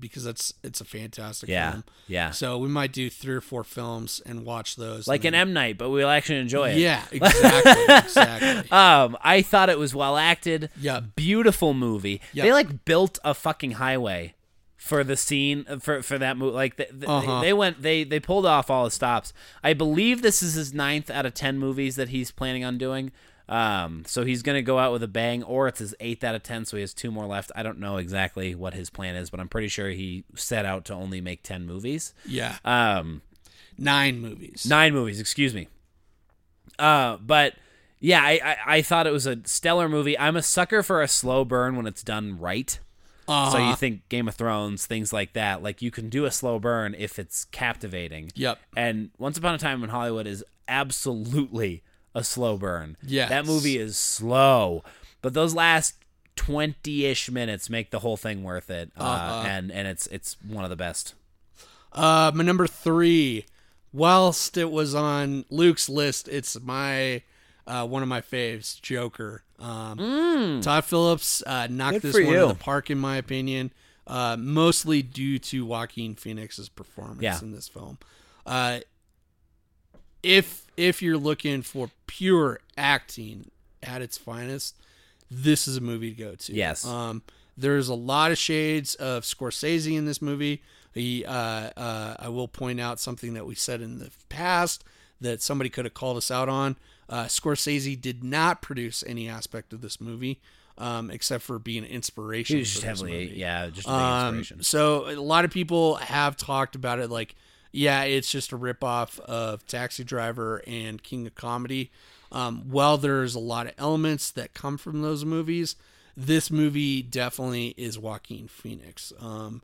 because it's a fantastic film. Yeah. So we might do 3 or 4 films and watch those. Like an M. Night, but we'll actually enjoy it. Yeah, exactly. I thought it was well acted. Yeah. Beautiful movie. Yep. They like built a fucking highway for the scene for that movie. Like they pulled off all the stops. I believe this is his 9th out of 10 movies that he's planning on doing. So he's going to go out with a bang, or it's his 8th out of 10, so he has 2 more left. I don't know exactly what his plan is, but I'm pretty sure he set out to only make 10 movies. Yeah. 9 movies, excuse me. But yeah, I thought it was a stellar movie. I'm a sucker for a slow burn when it's done right. So you think Game of Thrones, things like that, like you can do a slow burn if it's captivating. Yep. And Once Upon a Time in Hollywood is absolutely a slow burn. Yeah, that movie is slow, but those last 20-ish minutes make the whole thing worth it. And it's one of the best. My number 3, whilst it was on Luke's list, it's my one of my faves, Joker. Todd Phillips knocked this one out of the park, in my opinion. Mostly due to Joaquin Phoenix's performance in this film. If you're looking for pure acting at its finest, this is a movie to go to. Yes. There's a lot of shades of Scorsese in this movie. I will point out something that we said in the past that somebody could have called us out on. Scorsese did not produce any aspect of this movie, except for being an inspiration. He was just heavily, just an inspiration. So a lot of people have talked about it like, yeah, it's just a ripoff of Taxi Driver and King of Comedy. While there's a lot of elements that come from those movies, this movie definitely is Joaquin Phoenix. And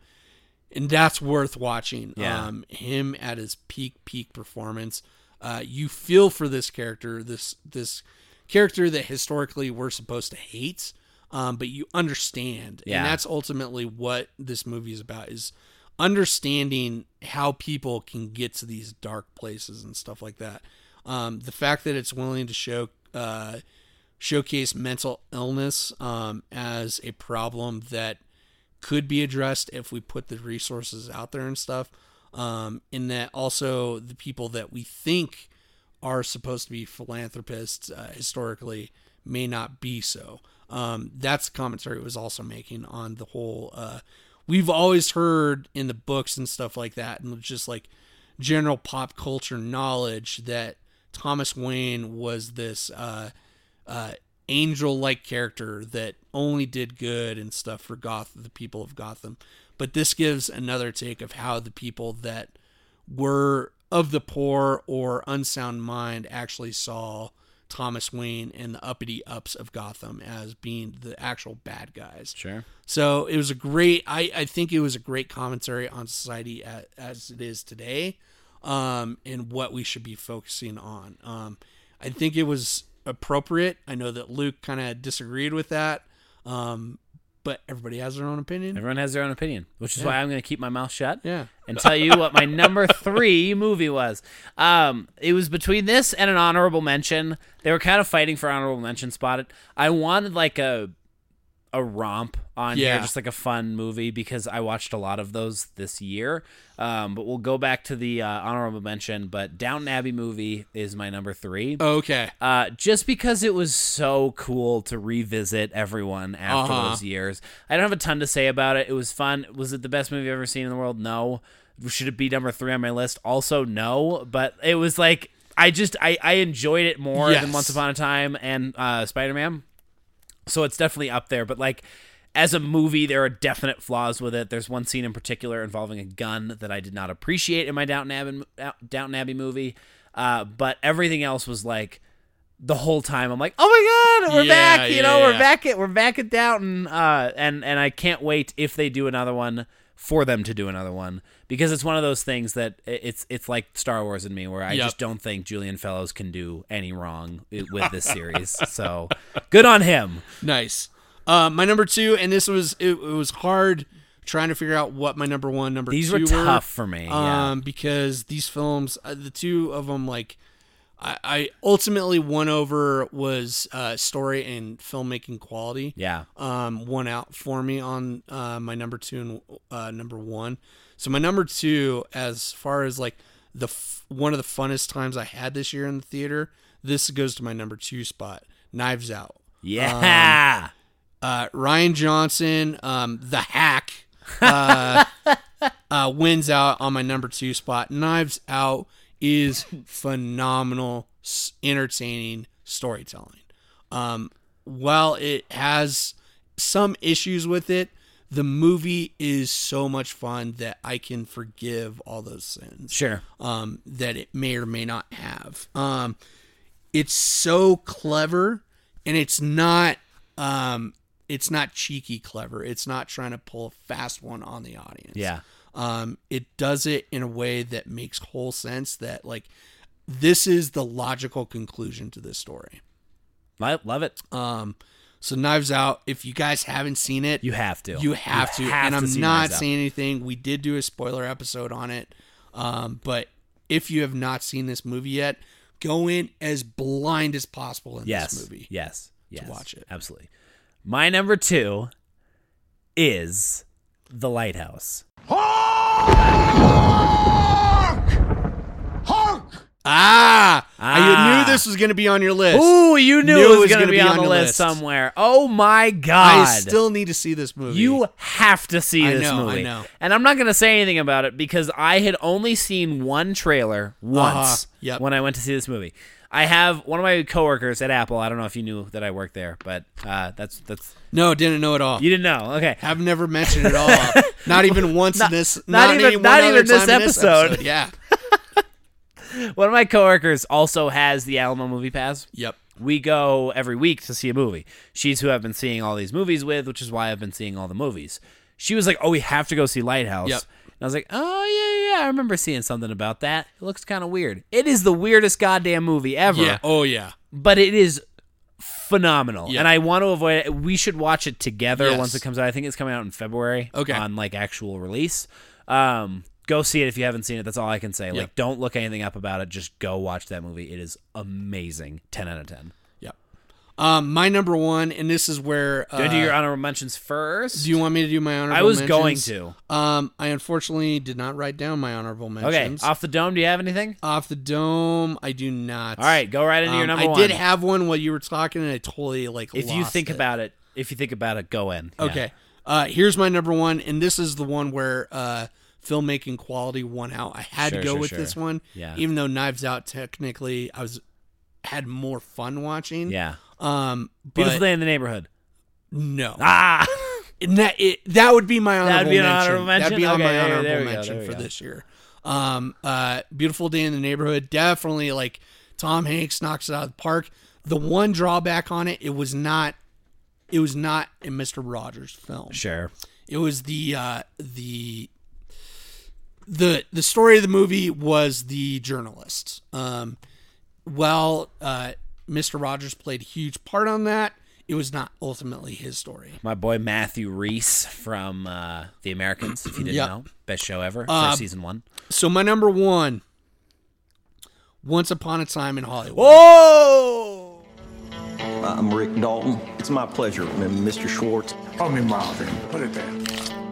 that's worth watching. Yeah. Him at his peak performance. You feel for this character, this character that historically we're supposed to hate, but you understand. Yeah. And that's ultimately what this movie is about, is understanding how people can get to these dark places and stuff like that. The fact that it's willing to show showcase mental illness as a problem that could be addressed if we put the resources out there and stuff. In that also the people that we think are supposed to be philanthropists historically may not be so. That's the commentary it was also making on the whole, we've always heard in the books and stuff like that, and just like general pop culture knowledge, that Thomas Wayne was this angel-like character that only did good and stuff for the people of Gotham. But this gives another take of how the people that were of the poor or unsound mind actually saw Thomas Wayne and the uppity ups of Gotham as being the actual bad guys. Sure. So it was a great, I think it was a great commentary on society as it is today, and what we should be focusing on. I think it was appropriate. I know that Luke kind of disagreed with that, but everybody has their own opinion. Everyone has their own opinion, which is why I'm going to keep my mouth shut and tell you what my number 3 movie was. It was between this and an honorable mention. They were kind of fighting for honorable mention spotted. I wanted like a romp on here, just like a fun movie, because I watched a lot of those this year. But we'll go back to the honorable mention, but Downton Abbey movie is my number 3. Okay. Just because it was so cool to revisit everyone after those years. I don't have a ton to say about it. It was fun. Was it the best movie I've ever seen in the world? No. Should it be number 3 on my list? Also, no. But it was like, I enjoyed it more than Once Upon a Time and Spider-Man. So it's definitely up there, but like as a movie, there are definite flaws with it. There's one scene in particular involving a gun that I did not appreciate in my Downton Abbey movie, but everything else was like the whole time I'm like, oh my god, we're back, we're back at Downton, and I can't wait if they do another one for them to do another one, because it's one of those things that it's like Star Wars in me, where I just don't think Julian Fellowes can do any wrong with this series. So good on him. Nice. My number 2, and this was, it was hard trying to figure out what my number 1, number 2 were. These were tough for me. Because these films, the two of them, like I ultimately won over was story and filmmaking quality. Yeah. Won out for me on my number 2 and number 1. So my number 2, as far as like one of the funnest times I had this year in the theater, this goes to my number 2 spot, Knives Out. Yeah. Ryan Johnson, the hack, wins out on my number 2 spot. Knives Out is phenomenal, entertaining storytelling. While it has some issues with it, the movie is so much fun that I can forgive all those sins. Sure. That it may or may not have. It's so clever, and it's not cheeky clever. It's not trying to pull a fast one on the audience. Yeah. It does it in a way that makes whole sense, that like, this is the logical conclusion to this story. I love it. So Knives Out, if you guys haven't seen it, you have to. And I'm not saying anything. We did do a spoiler episode on it. But if you have not seen this movie yet, go in as blind as possible in this movie. Yes. To watch it. Absolutely. My number 2 is The Lighthouse. I knew this was going to be on your list. Ooh, you knew it was going to be on the list somewhere. Oh my god! I still need to see this movie. You have to see this movie. I know. And I'm not going to say anything about it because I had only seen one trailer once when I went to see this movie. I have one of my coworkers at Apple. I don't know if you knew that I worked there, but that's. No, didn't know at all. You didn't know. Okay, I've never mentioned it all. Not even once. Not even this episode. Yeah. One of my coworkers also has the Alamo Movie Pass. Yep. We go every week to see a movie. She's who I've been seeing all these movies with, which is why I've been seeing all the movies. She was like, oh, we have to go see Lighthouse. Yep. And I was like, oh, yeah, I remember seeing something about that. It looks kind of weird. It is the weirdest goddamn movie ever. Yeah. Oh, yeah. But it is phenomenal. Yep. And I want to avoid it. We should watch it together once it comes out. I think it's coming out in February on like actual release. Go see it if you haven't seen it. That's all I can say. Yep. Like, don't look anything up about it. Just go watch that movie. It is amazing. 10 out of 10. Yep. My number one, and this is where... do I do your honorable mentions first? Do you want me to do my honorable mentions? I was going to. I unfortunately did not write down my honorable mentions. Okay, off the dome, do you have anything? Off the dome, I do not. All right, go right into your number one. I did have one while you were talking, and I totally If you think about it, go in. Yeah. Okay. Here's my number one, and this is the one where filmmaking quality won out. I had to go with this one. Yeah. Even though Knives Out, technically, I had more fun watching. Yeah. Beautiful Day in the Neighborhood. No. Ah! That would be my honorable mention. That'd be on my honorable mention for this year. Beautiful Day in the Neighborhood. Definitely, Tom Hanks knocks it out of the park. The one drawback on it, it was not a Mr. Rogers film. Sure. It was the story of the movie was the journalist. Mr. Rogers played a huge part on that. It was not ultimately his story. My boy Matthew Rhys from The Americans, if you didn't know. Best show ever for season one. So my number one, Once Upon a Time in Hollywood. Whoa! I'm Rick Dalton. It's my pleasure, Mr. Schwartz. Call me Marvin. Put it there.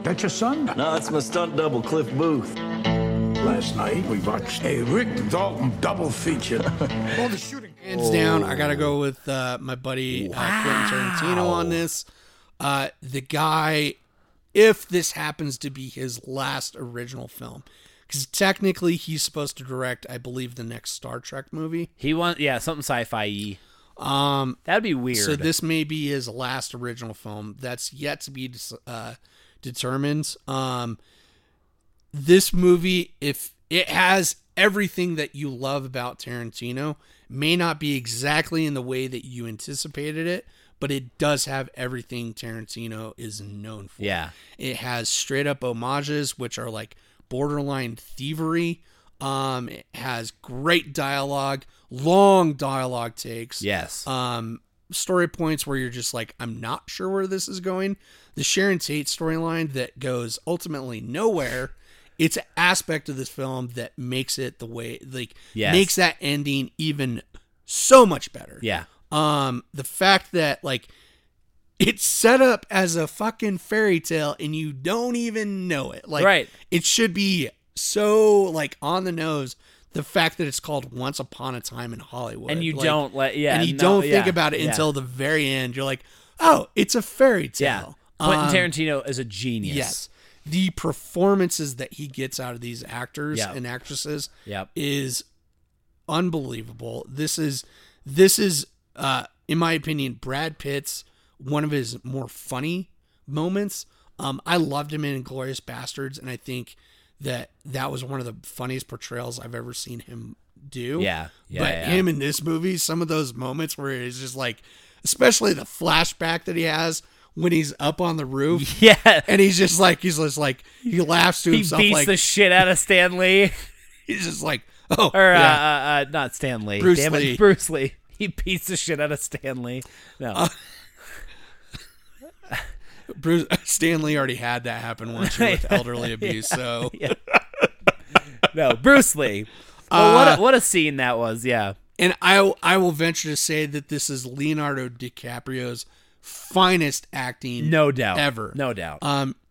That's your son? No, it's my stunt double, Cliff Booth. Last night, we watched a Rick Dalton double feature. All the shooting. Hands down, I got to go with my buddy Quentin Tarantino on this. The guy, if this happens to be his last original film, because technically he's supposed to direct, I believe, the next Star Trek movie. He wants, something sci-fi-y. That'd be weird. So this may be his last original film. That's yet to be determined. This movie, if it has everything that you love about Tarantino, may not be exactly in the way that you anticipated it, but it does have everything Tarantino is known for. Yeah. It has straight up homages, which are like borderline thievery. It has great dialogue, long dialogue takes. Yes. Story points where you're just like, I'm not sure where this is going. The Sharon Tate storyline that goes ultimately nowhere. It's an aspect of this film that makes it the way, makes that ending even so much better. Yeah. The fact that, it's set up as a fucking fairy tale and you don't even know it. Right. It should be so, on the nose, the fact that it's called Once Upon a Time in Hollywood. And you don't think about it until the very end. You're like, oh, it's a fairy tale. Yeah. Quentin Tarantino is a genius. Yes. The performances that he gets out of these actors and actresses is unbelievable. This is in my opinion, Brad Pitt's one of his more funny moments. I loved him in Inglourious Bastards, and I think that was one of the funniest portrayals I've ever seen him do. But him in this movie, some of those moments where it's just especially the flashback that he has when he's up on the roof, and he's just like he laughs to himself. He beats the shit out of Stan Lee. He's just like, oh, or not Stan Lee, Bruce Lee. He beats the shit out of Stan Lee. No, Stan Lee already had that happen once with elderly abuse. So, no, Bruce Lee. Oh, what a scene that was. Yeah, and I will venture to say that this is Leonardo DiCaprio's finest acting, no doubt, ever, no doubt.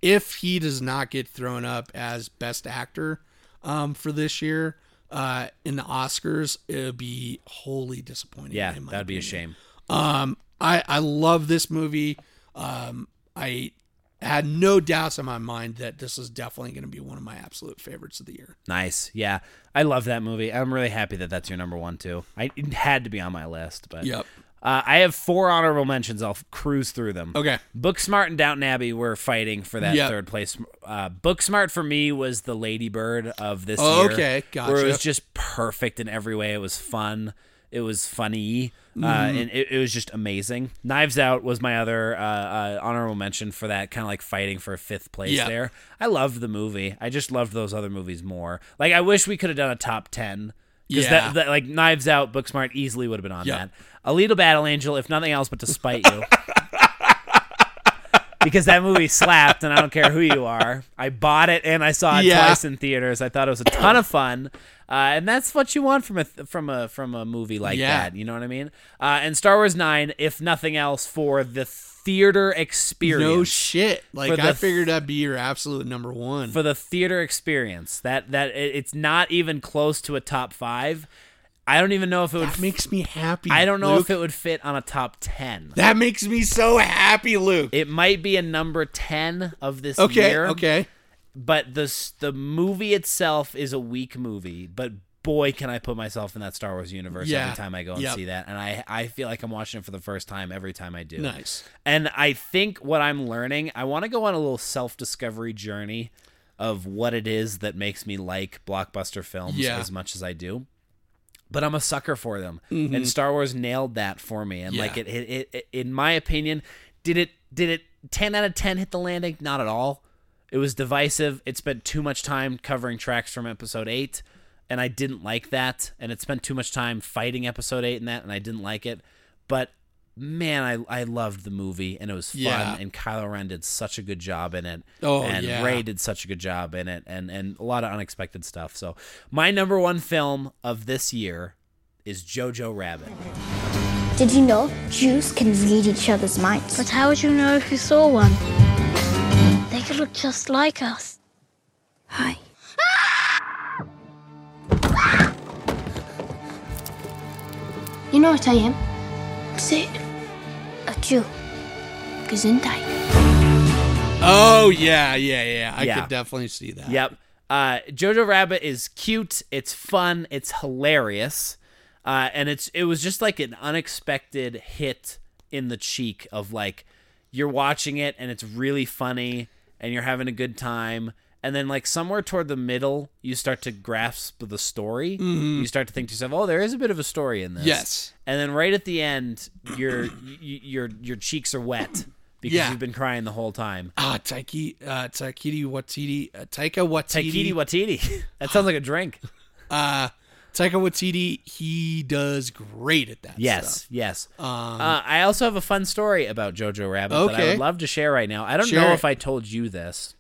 If he does not get thrown up as best actor, for this year, in the Oscars, it would be wholly disappointing. Yeah, that'd be a shame. I love this movie. I had no doubts in my mind that this is definitely going to be one of my absolute favorites of the year. Nice. Yeah. I love that movie. I'm really happy that that's your number one too. It had to be on my list, but yep. I have four honorable mentions. I'll cruise through them. Okay. Booksmart and Downton Abbey were fighting for that third place. Booksmart for me was the Lady Bird of this year. Okay, gotcha. Where it was just perfect in every way. It was fun. It was funny. And it was just amazing. Knives Out was my other honorable mention for that, kind of fighting for fifth place there. I loved the movie. I just loved those other movies more. I wish we could have done a top 10. Because that Knives Out, Booksmart easily would have been on that. Alita Battle Angel, if nothing else but to spite you. because that movie slapped, and I don't care who you are. I bought it and I saw it twice in theaters. I thought it was a ton of fun, and that's what you want from a movie like that. You know what I mean? And Star Wars 9, if nothing else, for the theater experience. No shit. Like, I figured that'd be your absolute number one for the theater experience. That it's not even close to a top 5. I don't even know if it would. That makes me happy. I don't know, Luke, if it would fit on a top 10. That makes me so happy, Luke. It might be a number 10 of this year. Okay. But the movie itself is a weak movie. But boy, can I put myself in that Star Wars universe every time I go and see that, and I feel like I'm watching it for the first time every time I do. Nice. And I think what I'm learning, I want to go on a little self-discovery journey of what it is that makes me like blockbuster films as much as I do. But I'm a sucker for them, and Star Wars nailed that for me. And like it, in my opinion, did it 10 out of 10 hit the landing? Not at all. It was divisive. It spent too much time covering tracks from Episode 8, and I didn't like that. And it spent too much time fighting Episode 8 and that, and I didn't like it. But man, I loved the movie, and it was fun, and Kylo Ren did such a good job in it, and Rey did such a good job in it, and a lot of unexpected stuff. So my number one film of this year is Jojo Rabbit. Did you know Jews can read each other's minds? But how would you know if you saw one? They could look just like us. Hi. You know what I am? Say it. A Jew. Gesundheit. Oh, yeah. I could definitely see that. Yep. Jojo Rabbit is cute. It's fun. It's hilarious. And it was just like an unexpected hit in the cheek of, like, you're watching it and it's really funny and you're having a good time. And then, like, somewhere toward the middle, you start to grasp the story. Mm-hmm. You start to think to yourself, "Oh, there is a bit of a story in this." Yes. And then, right at the end, your cheeks are wet because you've been crying the whole time. Ah, Taika Waititi. That sounds like a drink. Taika Waititi, he does great at that stuff. Yes. I also have a fun story about Jojo Rabbit that I would love to share right now. I don't know if I told you this.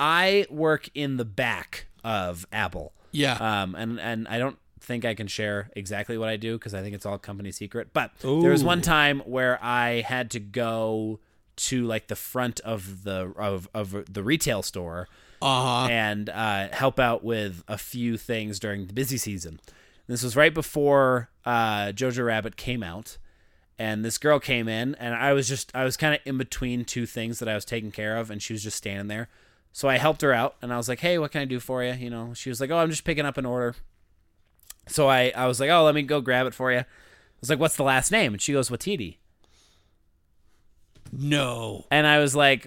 I work in the back of Apple. Yeah. And I don't think I can share exactly what I do because I think it's all company secret. But there was one time where I had to go to, like, the front of the retail store and help out with a few things during the busy season. And this was right before Jojo Rabbit came out. And this girl came in, and I was kind of in between two things that I was taking care of, and she was just standing there. So I helped her out, and I was like, "Hey, what can I do for you?" You know, she was like, "Oh, I'm just picking up an order." So I was like, "Oh, let me go grab it for you." I was like, "What's the last name?" And she goes, "Waititi." No. And I was like,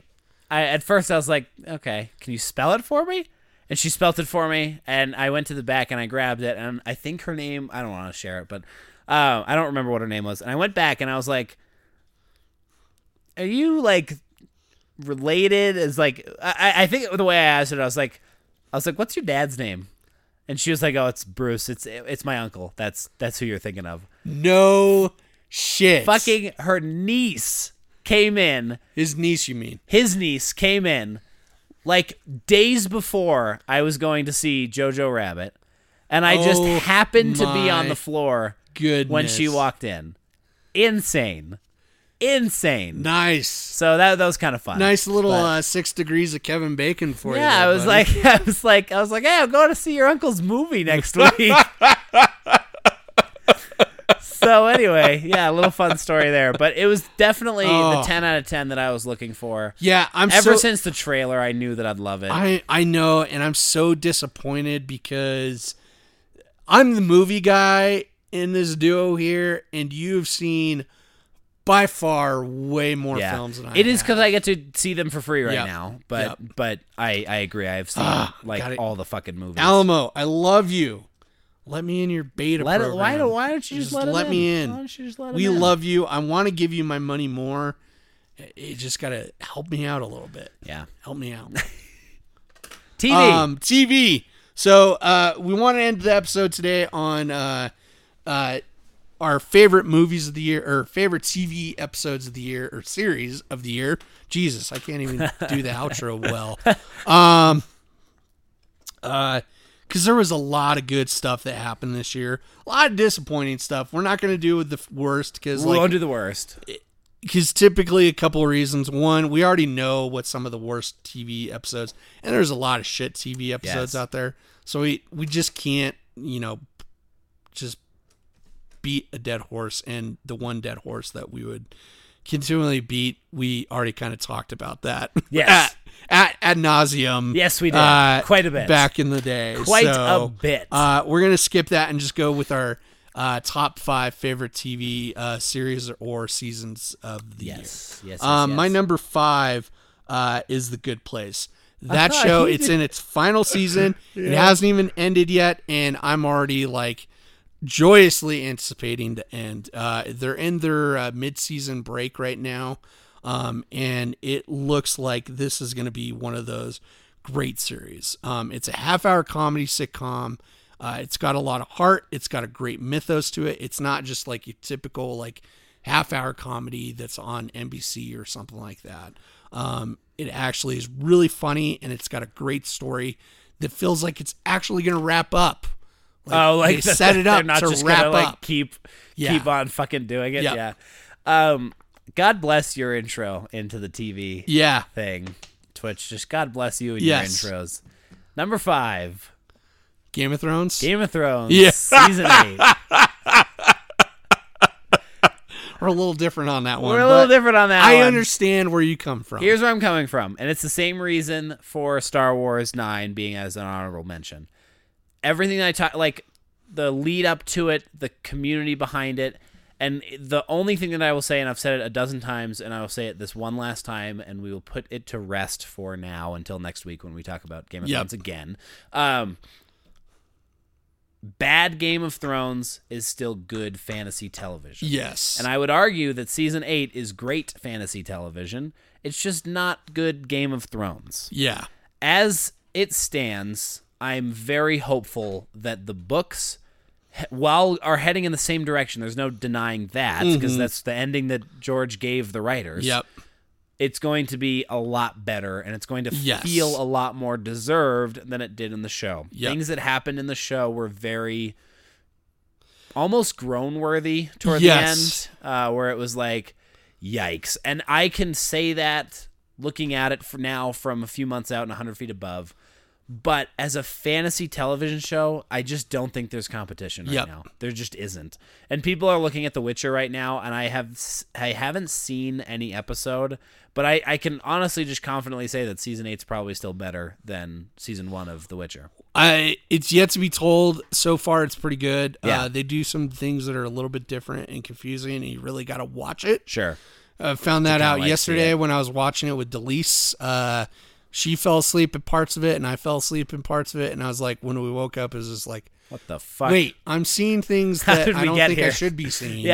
at first I was like, "Okay, can you spell it for me?" And she spelled it for me, and I went to the back and I grabbed it, and I think her name, I don't want to share it, but. I don't remember what her name was. And I went back and I was like, "Are you, like, related?" As, like, I think the way I asked it, I was like, "What's your dad's name?" And she was like, "Oh, it's Bruce. It's my uncle. That's who you're thinking of." No shit. Fucking her niece came in. His niece, you mean? His niece came in, like, days before I was going to see Jojo Rabbit. And I just happened to be on the floor. Goodness. When she walked in. Insane. Nice. So that was kind of fun. Nice little 6 degrees of Kevin Bacon for you. Yeah, I was like, "Hey, I'm going to see your uncle's movie next week." So anyway, a little fun story there, but it was definitely the 10 out of 10 that I was looking for. Yeah, since the trailer, I knew that I'd love it. I know, and I'm so disappointed because I'm the movie guy in this duo here, and you've seen by far way more films than I have. It is because I get to see them for free right now, but I agree. I've seen like all the fucking movies. Alamo, I love you. Let me in your beta program. Why don't you just let me in? Why don't you just let me in? We love you. I want to give you my money more. You just gotta help me out a little bit. Yeah, help me out. TV. So we want to end the episode today on. our favorite movies of the year, or favorite TV episodes of the year, or series of the year. Jesus, I can't even do the outro well. Because there was a lot of good stuff that happened this year. A lot of disappointing stuff. We're not going to do the worst. We won't do the worst. Because typically a couple of reasons. One, we already know what some of the worst TV episodes. And there's a lot of shit TV episodes out there. So we just can't, just beat a dead horse. And the one dead horse that we would continually beat, we already kind of talked about that. Yes. Ad nauseum. Yes, we did. Quite a bit. Back in the day. Quite a bit. We're going to skip that and just go with our top 5 favorite TV series or seasons of the year. Yes. My number 5 is The Good Place. That show, it's in its final season. Yeah. It hasn't even ended yet, and I'm already joyously anticipating the end. They're in their mid-season break right now. And it looks like this is going to be one of those great series. It's a half-hour comedy sitcom. It's got a lot of heart. It's got a great mythos to it. It's not just like your typical half-hour comedy that's on NBC or something like that. It actually is really funny, and it's got a great story that feels like it's actually going to wrap up. Set it up to wrap up. Keep on fucking doing it. Yep. Yeah. God bless your intro into the TV thing. Twitch, just God bless you and your intros. Number 5. Game of Thrones? Game of Thrones. Yeah. Season 8. We're a little different on that one. I understand where you come from. Here's where I'm coming from. And it's the same reason for Star Wars 9 being as an honorable mention. Everything I talk, the lead up to it, the community behind it. And the only thing that I will say, and I've said it a dozen times, and I will say it this one last time, and we will put it to rest for now until next week when we talk about Game of Thrones again. Bad Game of Thrones is still good fantasy television. Yes. And I would argue that Season 8 is great fantasy television. It's just not good Game of Thrones. Yeah. As it stands, I'm very hopeful that the books... while are heading in the same direction. There's no denying that, because that's the ending that George gave the writers. Yep. It's going to be a lot better, and it's going to feel a lot more deserved than it did in the show. Yep. Things that happened in the show were very almost groan-worthy toward the end, where it was like, yikes. And I can say that looking at it for now from a few months out and 100 feet above. But as a fantasy television show, I just don't think there's competition right now. There just isn't. And people are looking at The Witcher right now, and I haven't seen any episode, but I can honestly just confidently say that Season 8's probably still better than Season 1 of The Witcher. It's yet to be told. So far, it's pretty good. Yeah. They do some things that are a little bit different and confusing, and you really got to watch it. Sure. I found that out yesterday when I was watching it with Delise. She fell asleep in parts of it, and I fell asleep in parts of it, and I was like, when we woke up, it was just like, what the fuck? Wait, I'm seeing things that I don't think I should be seeing.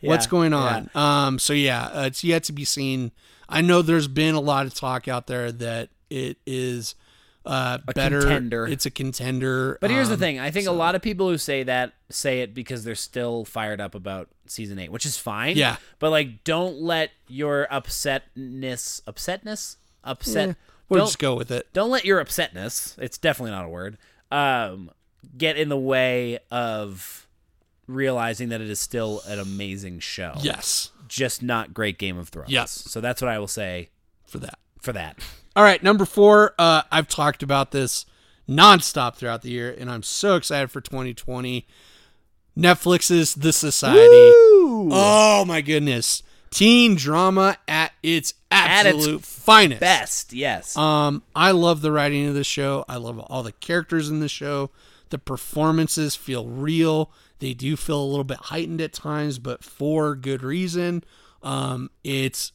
What's going on? Yeah. So it's yet to be seen. I know there's been a lot of talk out there that it is better. Contender. It's a contender. But here's the thing. I think a lot of people who say that say it because they're still fired up about Season 8, which is fine. Yeah. But don't let your upsetness? Yeah. We'll just go with it. Don't let your upsetness, it's definitely not a word, get in the way of realizing that it is still an amazing show. Yes. Just not great Game of Thrones. Yes. So that's what I will say for that. All right, number 4, I've talked about this nonstop throughout the year, and I'm so excited for 2020. Netflix's The Society. Woo! Oh, my goodness. Teen drama at its absolute finest. Best, yes. I love the writing of the show. I love all the characters in the show. The performances feel real. They do feel a little bit heightened at times, but for good reason. It's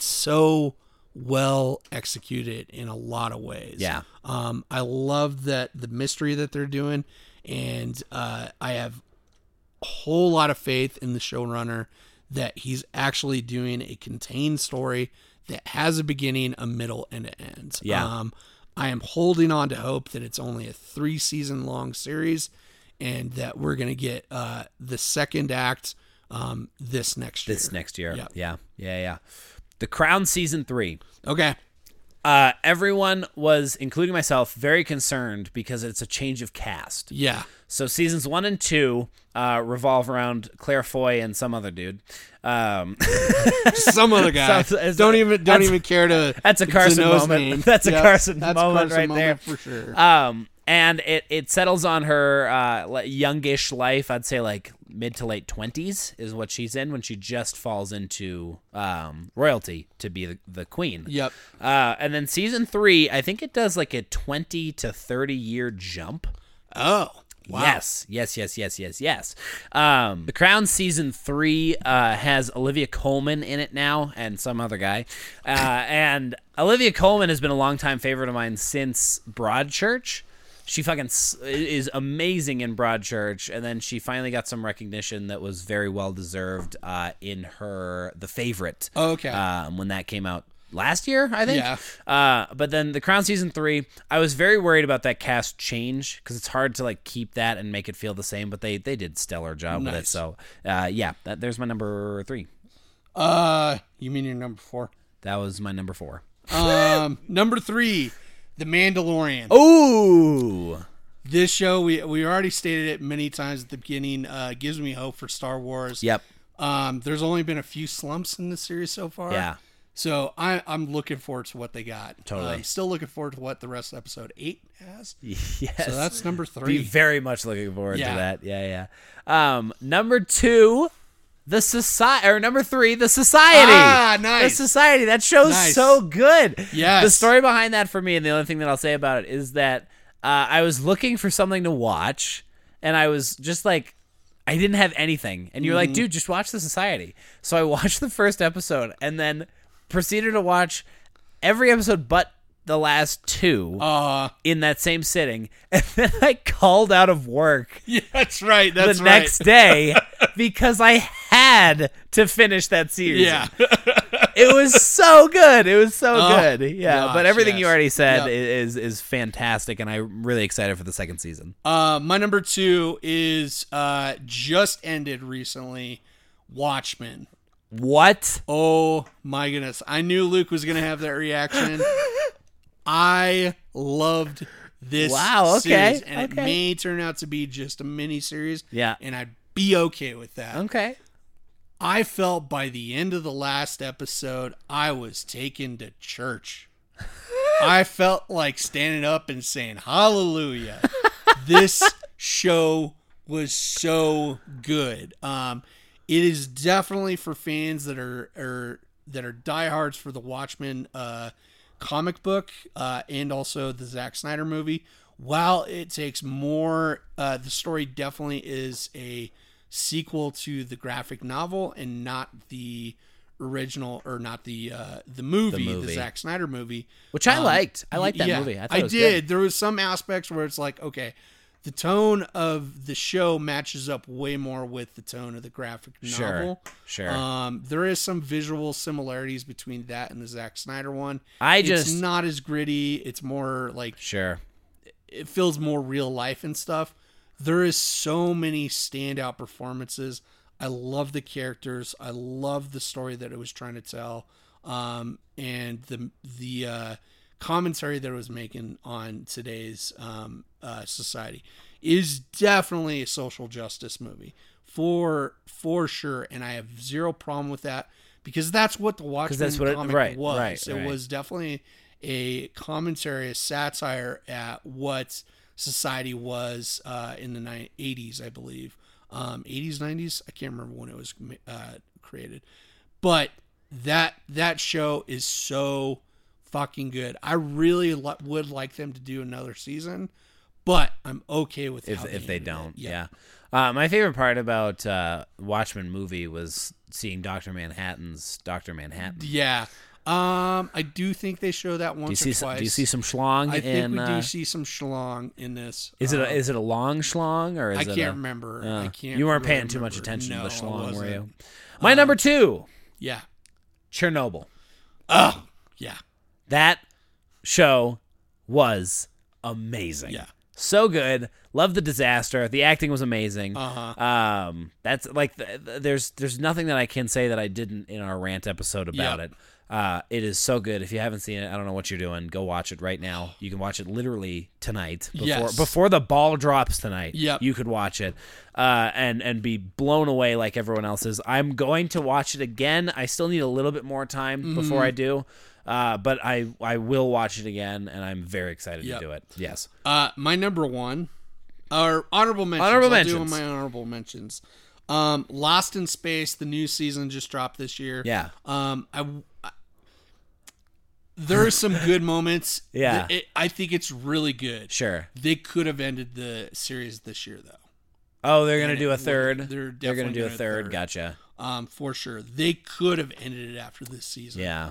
so well executed in a lot of ways. Yeah. I love that the mystery that they're doing, and I have a whole lot of faith in the showrunner that he's actually doing a contained story that has a beginning, a middle, and an end. Yeah. I am holding on to hope that it's only a 3-season long series and that we're going to get the second act this next year. This next year. Yep. Yeah. Yeah. Yeah. The Crown season 3. Okay. Everyone was, including myself, very concerned because it's a change of cast. Yeah. So seasons 1 and 2 revolve around Claire Foy and some other dude. Some other guy. Don't even care to. That's a Carson moment. That's a Carson moment right there. For sure. And it settles on her youngish life. I'd say like mid to late 20s is what she's in when she just falls into royalty to be the queen. Yep. And then season 3, I think it does like a 20 to 30 year jump. Oh, wow. Yes. The Crown season 3 has Olivia Colman in it now and some other guy. And Olivia Colman has been a longtime favorite of mine since Broadchurch. She fucking is amazing in Broadchurch, and then she finally got some recognition that was very well deserved in her The Favorite. Oh, okay. When that came out last year, I think. Yeah. But then The Crown season 3, I was very worried about that cast change because it's hard to like keep that and make it feel the same. But they did a stellar job with it. So there's my number 3. You mean your number 4? That was my number 4. Number 3. The Mandalorian. Oh, this show we already stated it many times at the beginning. Gives me hope for Star Wars. Yep. There's only been a few slumps in the series so far. Yeah. So I'm looking forward to what they got. Totally. I'm still looking forward to what the rest of episode 8 has. Yes. So that's number 3. Be very much looking forward to that. Yeah. Number 2. The Society, or number 3, The Society. Ah, nice. The Society. That show's so good. Yes. The story behind that for me, and the only thing that I'll say about it is that I was looking for something to watch, and I was just like, I didn't have anything. And you're like, dude, just watch The Society. So I watched the first episode, and then proceeded to watch every episode but the last 2 in that same sitting, and then I called out of work. Yeah, that's right. The next day because I had to finish that series. Yeah, it was so good. Yeah, gosh, but everything you already said is fantastic, and I'm really excited for the second season. My number 2 is just ended recently, Watchmen. What? Oh my goodness! I knew Luke was gonna have that reaction. I loved this series, and it may turn out to be just a miniseries, and I'd be okay with that. Okay. I felt by the end of the last episode, I was taken to church. I felt like standing up and saying, hallelujah. This show was so good. It is definitely for fans that are diehards for the Watchmen comic book and also the Zack Snyder movie. While it takes more, the story definitely is a sequel to the graphic novel and not the original, or not the movie, the Zack Snyder movie, which I liked. I liked that movie. I thought it was good. There was some aspects where it's like, okay, the tone of the show matches up way more with the tone of the graphic novel. Sure. There is some visual similarities between that and the Zack Snyder one. It's not as gritty. It's more like it feels more real life and stuff. There is so many standout performances. I love the characters. I love the story that it was trying to tell, and the commentary that it was making on today's society is definitely a social justice movie for sure, and I have zero problem with that because that's what the Watchmen comic was. It was definitely a commentary, a satire at what society was in the 80s, I believe, 80s, 90s. I can't remember when it was created, but that show is so fucking good. I really would like them to do another season, but I'm okay with if they don't. Yeah. My favorite part about Watchmen movie was seeing Dr. Manhattan's Dr. Manhattan. Yeah. I do think they show that once or twice. Do you see some schlong? I think we do see some schlong in this. Is it a long schlong, or I can't remember? I can't. You weren't paying too much attention to the schlong, were you? My number 2. Yeah. Chernobyl. Oh yeah. That show was amazing. Yeah. So good. Love the disaster. The acting was amazing. Uh-huh. That's like there's nothing that I can say that I didn't in our rant episode about it. It is so good. If you haven't seen it, I don't know what you're doing. Go watch it right now. You can watch it literally tonight before the ball drops tonight. Yep. You could watch it and be blown away like everyone else is. I'm going to watch it again. I still need a little bit more time before I do. But I will watch it again, and I'm very excited to do it. Yes. My number one, or honorable mentions. I'll do my honorable mentions. Lost in Space, the new season just dropped this year. Yeah. There are some good moments. Yeah. I think it's really good. Sure. They could have ended the series this year, though. Oh, they're going to do a third? They're going to do a third. Gotcha. For sure. They could have ended it after this season. Yeah.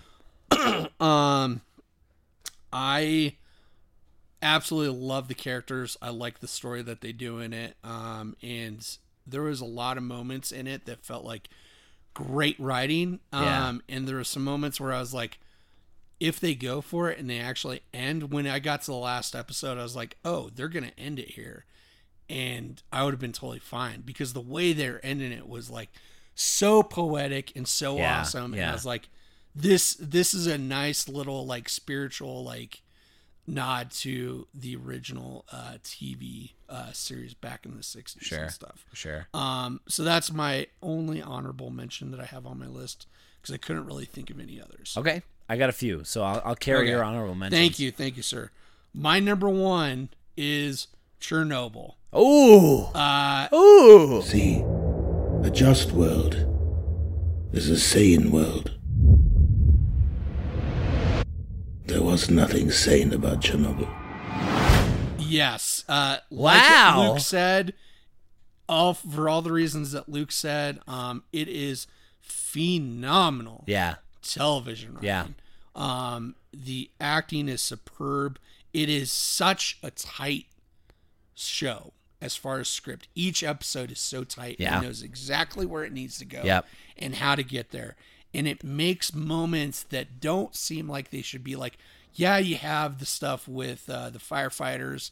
I absolutely love the characters. I like the story that they do in it. And there was a lot of moments in it that felt like great writing. And there were some moments where I was like, if they go for it and they actually end, when I got to the last episode, I was like, oh, they're going to end it here. And I would have been totally fine because the way they're ending it was like so poetic and so awesome. Yeah. And I was like, This is a nice little like spiritual like nod to the original TV series back in the 60s and stuff. Sure. So that's my only honorable mention that I have on my list because I couldn't really think of any others. Okay. I got a few, so I'll carry your honorable mentions. Thank you, sir. My number one is Chernobyl. Ooh. See, a just world is a sane world. There was nothing sane about Chernobyl. Yes. Like Luke said, for all the reasons that Luke said, it is phenomenal. Yeah. Television writing. Yeah. The acting is superb. It is such a tight show as far as script. Each episode is so tight. Yeah. It knows exactly where it needs to go and how to get there. And it makes moments that don't seem like they should be like, you have the stuff with the firefighters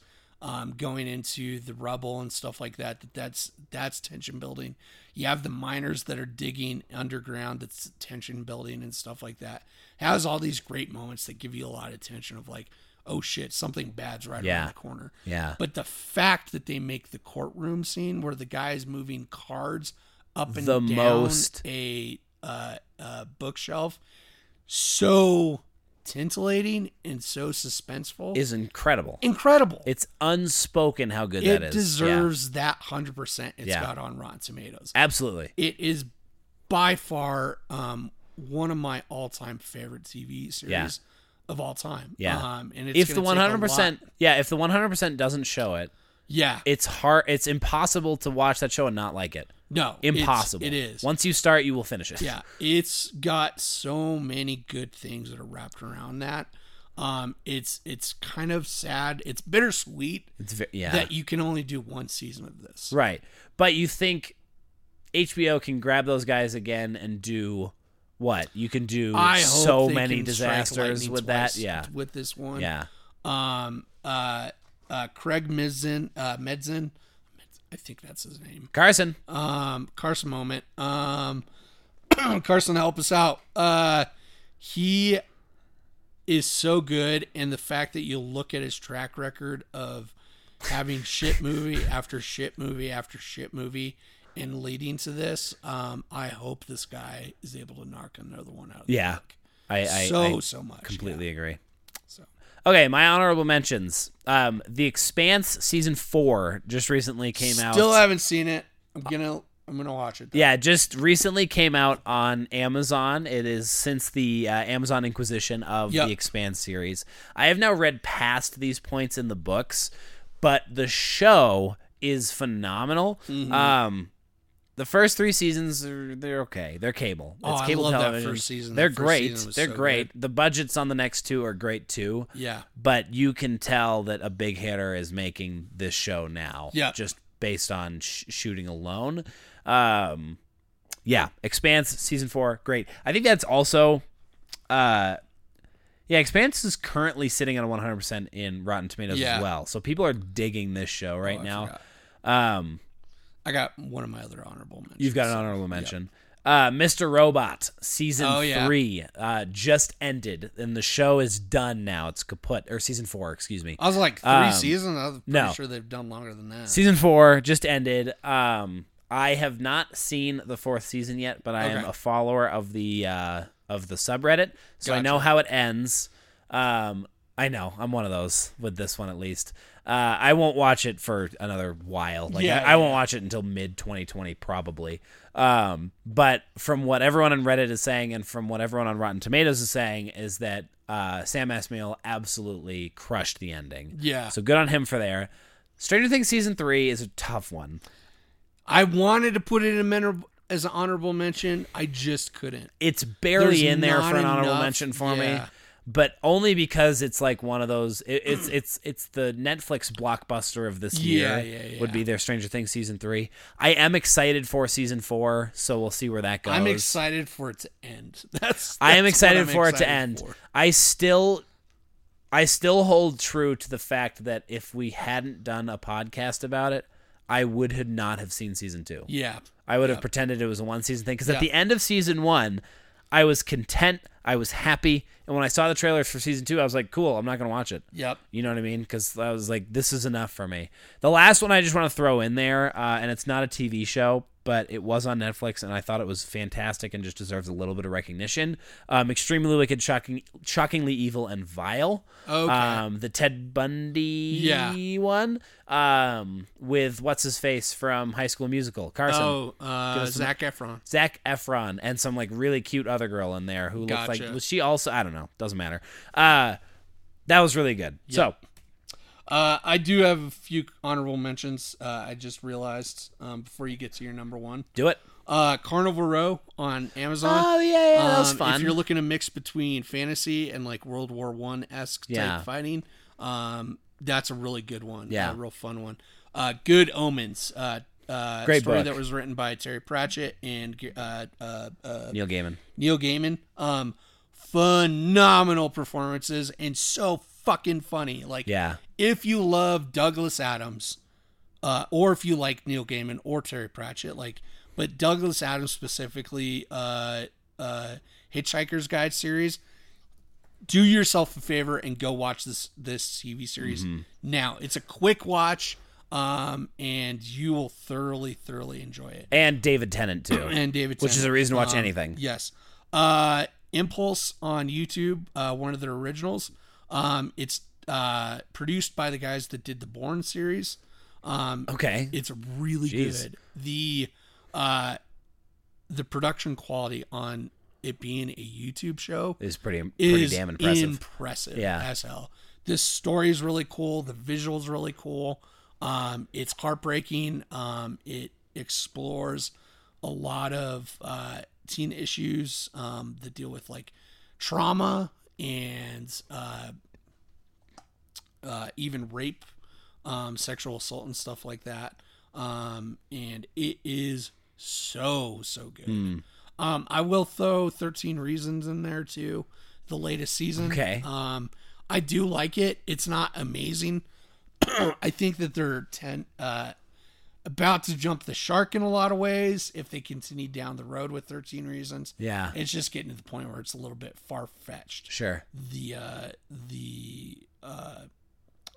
going into the rubble and stuff like that. That's tension building. You have the miners that are digging underground. That's tension building and stuff like that. It has all these great moments that give you a lot of tension of like, oh shit, something bad's right around the corner. Yeah. But the fact that they make the courtroom scene where the guy's moving cards up and down a bookshelf so titillating and so suspenseful is incredible. It's unspoken how good that is. It deserves that 100% it's got on Rotten Tomatoes. Absolutely. It is by far one of my all-time favorite TV series of all time. And it's if the 100% doesn't show it, it's hard. It's impossible to watch that show and not like it. No. Impossible. It is. Once you start, you will finish it. Yeah. It's got so many good things that are wrapped around that. It's kind of sad. It's bittersweet that you can only do one season of this. Right. But you think HBO can grab those guys again and do what? You can do so many disasters with that. Yeah. With this one. Yeah. Craig Medzin, I think that's his name. Carson. Carson moment. Carson, help us out. He is so good, and the fact that you look at his track record of having shit movie after shit movie after shit movie and leading to this, I hope this guy is able to knock another one out of the book. I completely agree. Okay, my honorable mentions. The Expanse season 4 just recently came out. Still haven't seen it. I'm gonna watch it though. Yeah, just recently came out on Amazon. It is since the Amazon Inquisition of the Expanse series. I have now read past these points in the books, but the show is phenomenal. Mm-hmm. The first 3 seasons, they're okay. They're cable. It's cable television. That first season. They're great. They're so great. The budgets on the next 2 are great too. Yeah. But you can tell that a big hitter is making this show now. Yeah. Just based on shooting alone. Expanse season 4, great. I think that's also Yeah, Expanse is currently sitting on a 100% in Rotten Tomatoes as well. So people are digging this show right now. I got one of my other honorable mentions. You've got an honorable mention. Mr. Robot season 3 just ended, and the show is done now. It's kaput, or season 4, excuse me. I was like 3 seasons. I'm pretty sure they've done longer than that. Season 4 just ended. I have not seen the 4th season yet, but I am a follower of the subreddit, so I know how it ends. I know I'm one of those with this one at least. I won't watch it for another while. I won't watch it until mid 2020 probably. But from what everyone on Reddit is saying, and from what everyone on Rotten Tomatoes is saying, is that Sam Esmail absolutely crushed the ending. Yeah. So good on him for there. Stranger Things season 3 is a tough one. I wanted to put it in as an honorable mention. I just couldn't. It's barely in there for an honorable mention for me. But only because it's like one of those. It's the Netflix blockbuster of this year would be their Stranger Things season 3. I am excited for season 4, so we'll see where that goes. I'm excited for it to end. I still hold true to the fact that if we hadn't done a podcast about it, I would have not have seen season 2. Yeah, I would have pretended it was a one season thing, because at the end of season 1, I was content. I was happy. And when I saw the trailers for season 2, I was like, cool, I'm not going to watch it. Yep. You know what I mean? Because I was like, this is enough for me. The last one I just want to throw in there, and it's not a TV show, but it was on Netflix, and I thought it was fantastic and just deserves a little bit of recognition. Extremely Wicked, Shockingly Evil, and Vile. Okay. The Ted Bundy one. With what's-his-face from High School Musical. Carson. Zac Efron. Zac Efron, and some like really cute other girl in there who looked like... Was she also... I don't know. Doesn't matter. That was really good. Yeah. So... I do have a few honorable mentions. I just realized before you get to your number one. Do it. Carnival Row on Amazon. Oh, yeah, that was fun. If you're looking to mix between fantasy and like World War I-esque type fighting... that's a really good one. Yeah. A real fun one. Good Omens. Great story book. That was written by Terry Pratchett and Neil Gaiman. Phenomenal performances and so fucking funny. Like, if you love Douglas Adams, or if you like Neil Gaiman or Terry Pratchett, but Douglas Adams specifically, Hitchhiker's Guide series. Do yourself a favor and go watch this TV series now. It's a quick watch, and you will thoroughly enjoy it. And David Tennant too, which is a reason to watch anything. Yes, Impulse on YouTube, one of their originals. It's produced by the guys that did the Bourne series. It's really good. The production quality on it being a YouTube show is pretty damn impressive. As hell. This story is really cool. The visual's really cool. It's heartbreaking. It explores a lot of teen issues that deal with like trauma and even rape, sexual assault and stuff like that. And it is so good. I will throw 13 Reasons in there too, the latest season. Okay. I do like it. It's not amazing. I think that they're about to jump the shark in a lot of ways if they continue down the road with 13 Reasons. Yeah. It's just getting to the point where it's a little bit far-fetched. Sure. The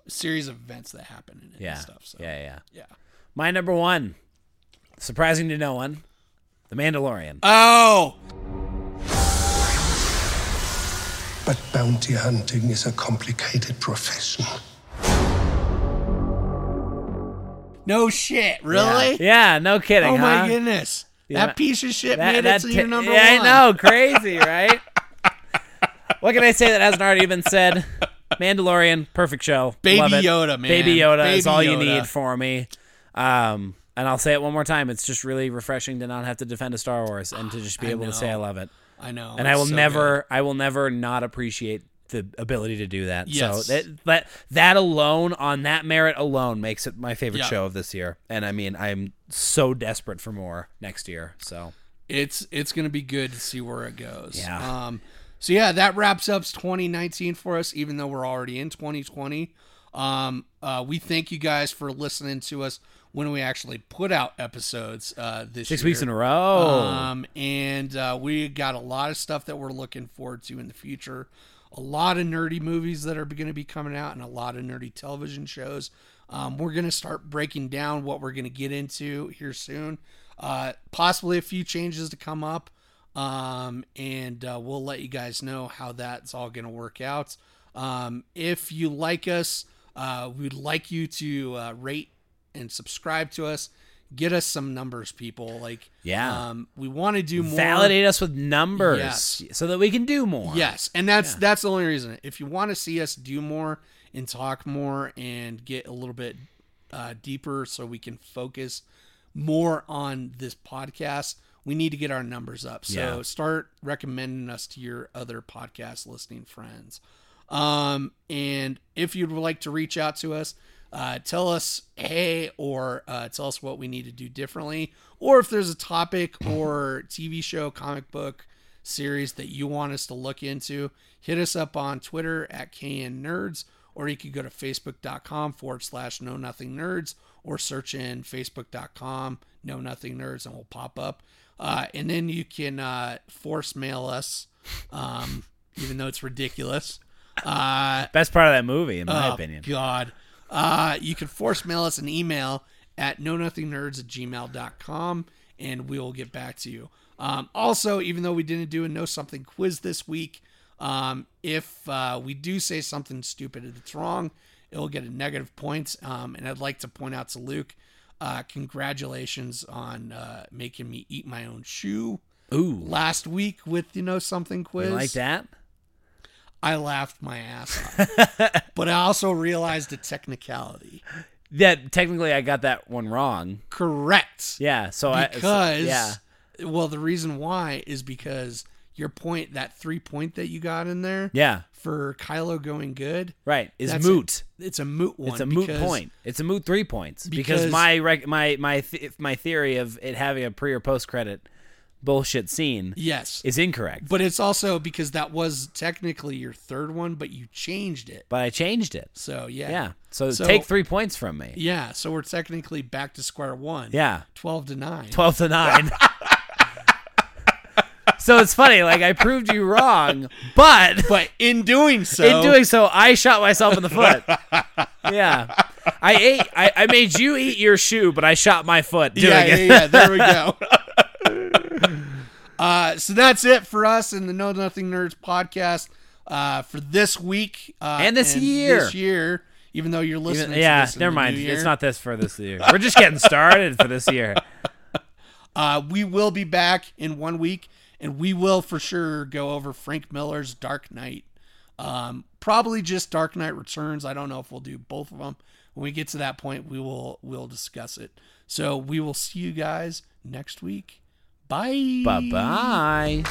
series of events that happen in it and stuff. So, yeah. My number one, surprising to no one, The Mandalorian. Oh! But bounty hunting is a complicated profession. No shit, really? Yeah, no kidding. Oh my goodness. That piece of shit made it to your number one. I know, crazy, right? What can I say that hasn't already been said? Mandalorian, perfect show. Love it. Yoda, man. Baby Yoda is all you need for me. And I'll say it one more time. It's just really refreshing to not have to defend a Star Wars and to just be able to say I love it. I know. And I will never not appreciate the ability to do that. Yes. So that alone, on that merit alone, makes it my favorite show of this year. And I mean, I'm so desperate for more next year. So it's going to be good to see where it goes. Yeah. So yeah, that wraps up 2019 for us, even though we're already in 2020. We thank you guys for listening to us when we actually put out episodes this year. 6 weeks in a row. And we got a lot of stuff that we're looking forward to in the future. A lot of nerdy movies that are going to be coming out and a lot of nerdy television shows. We're going to start breaking down what we're going to get into here soon. Possibly a few changes to come up. And we'll let you guys know how that's all going to work out. If you like us, we'd like you to rate and subscribe to us. Get us some numbers, people. We want to do more. Validate us with numbers, yes, so that we can do more. Yes, and that's the only reason. If you want to see us do more and talk more and get a little bit deeper, so we can focus more on this podcast, we need to get our numbers up. So start recommending us to your other podcast listening friends. And if you'd like to reach out to us, tell us, hey, or tell us what we need to do differently, or if there's a topic or TV show, comic book series that you want us to look into, hit us up on Twitter at KNNerds, or you could go to facebook.com/KnowNothingNerds, or search in facebook.com/KnowNothingNerds, and we'll pop up. And then you can force mail us, even though it's ridiculous. Best part of that movie, in my opinion. God. You can force mail us an email at knownothingnerdz@gmail.com, and we will get back to you. Also, even though we didn't do a Know Something quiz this week, if we do say something stupid that's wrong, it will get a negative points. And I'd like to point out to Luke, congratulations on making me eat my own shoe. Ooh. Last week with the Know Something quiz. You like that? I laughed my ass off, but I also realized the technicality. That technically I got that one wrong. Correct. Yeah. Well, the reason why is because your point, that 3-point that you got in there, for Kylo going good, right, is moot. It's a moot one. It's a moot point. It's a moot 3 points because my theory of it having a pre or post credit bullshit scene is incorrect. But it's also because that was technically your third one, but you changed it. But I changed it. So, yeah. So take 3 points from me. Yeah, so we're technically back to square one. Yeah. 12 to 9. So it's funny, like, I proved you wrong, but in doing so, I shot myself in the foot. Yeah. I made you eat your shoe, but I shot my foot doing it. Yeah, there we go. So that's it for us in the Know Nothing Nerds podcast for this week and this year. This year, even though you're listening to this. Yeah, never mind. It's not this for this year. We're just getting started for this year. We will be back in 1 week, and we will for sure go over Frank Miller's Dark Knight. Probably just Dark Knight Returns. I don't know if we'll do both of them. When we get to that point, we'll discuss it. So we will see you guys next week. Bye. Bye-bye.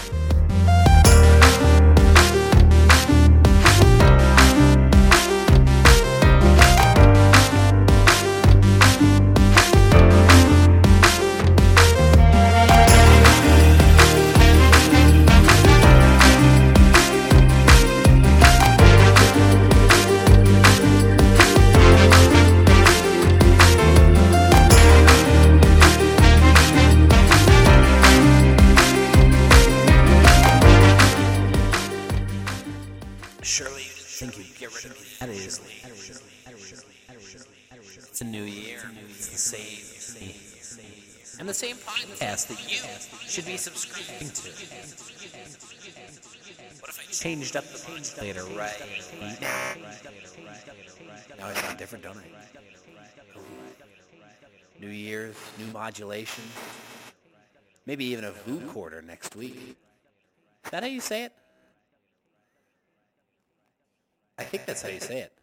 It's a new year. It's the same. And the same podcast that you should be subscribing to. What if I changed up the page later, right? Now I sound different, don't I? New year, new modulation. Maybe even a VOO quarter next week. Is that how you say it? I think that's how you say it.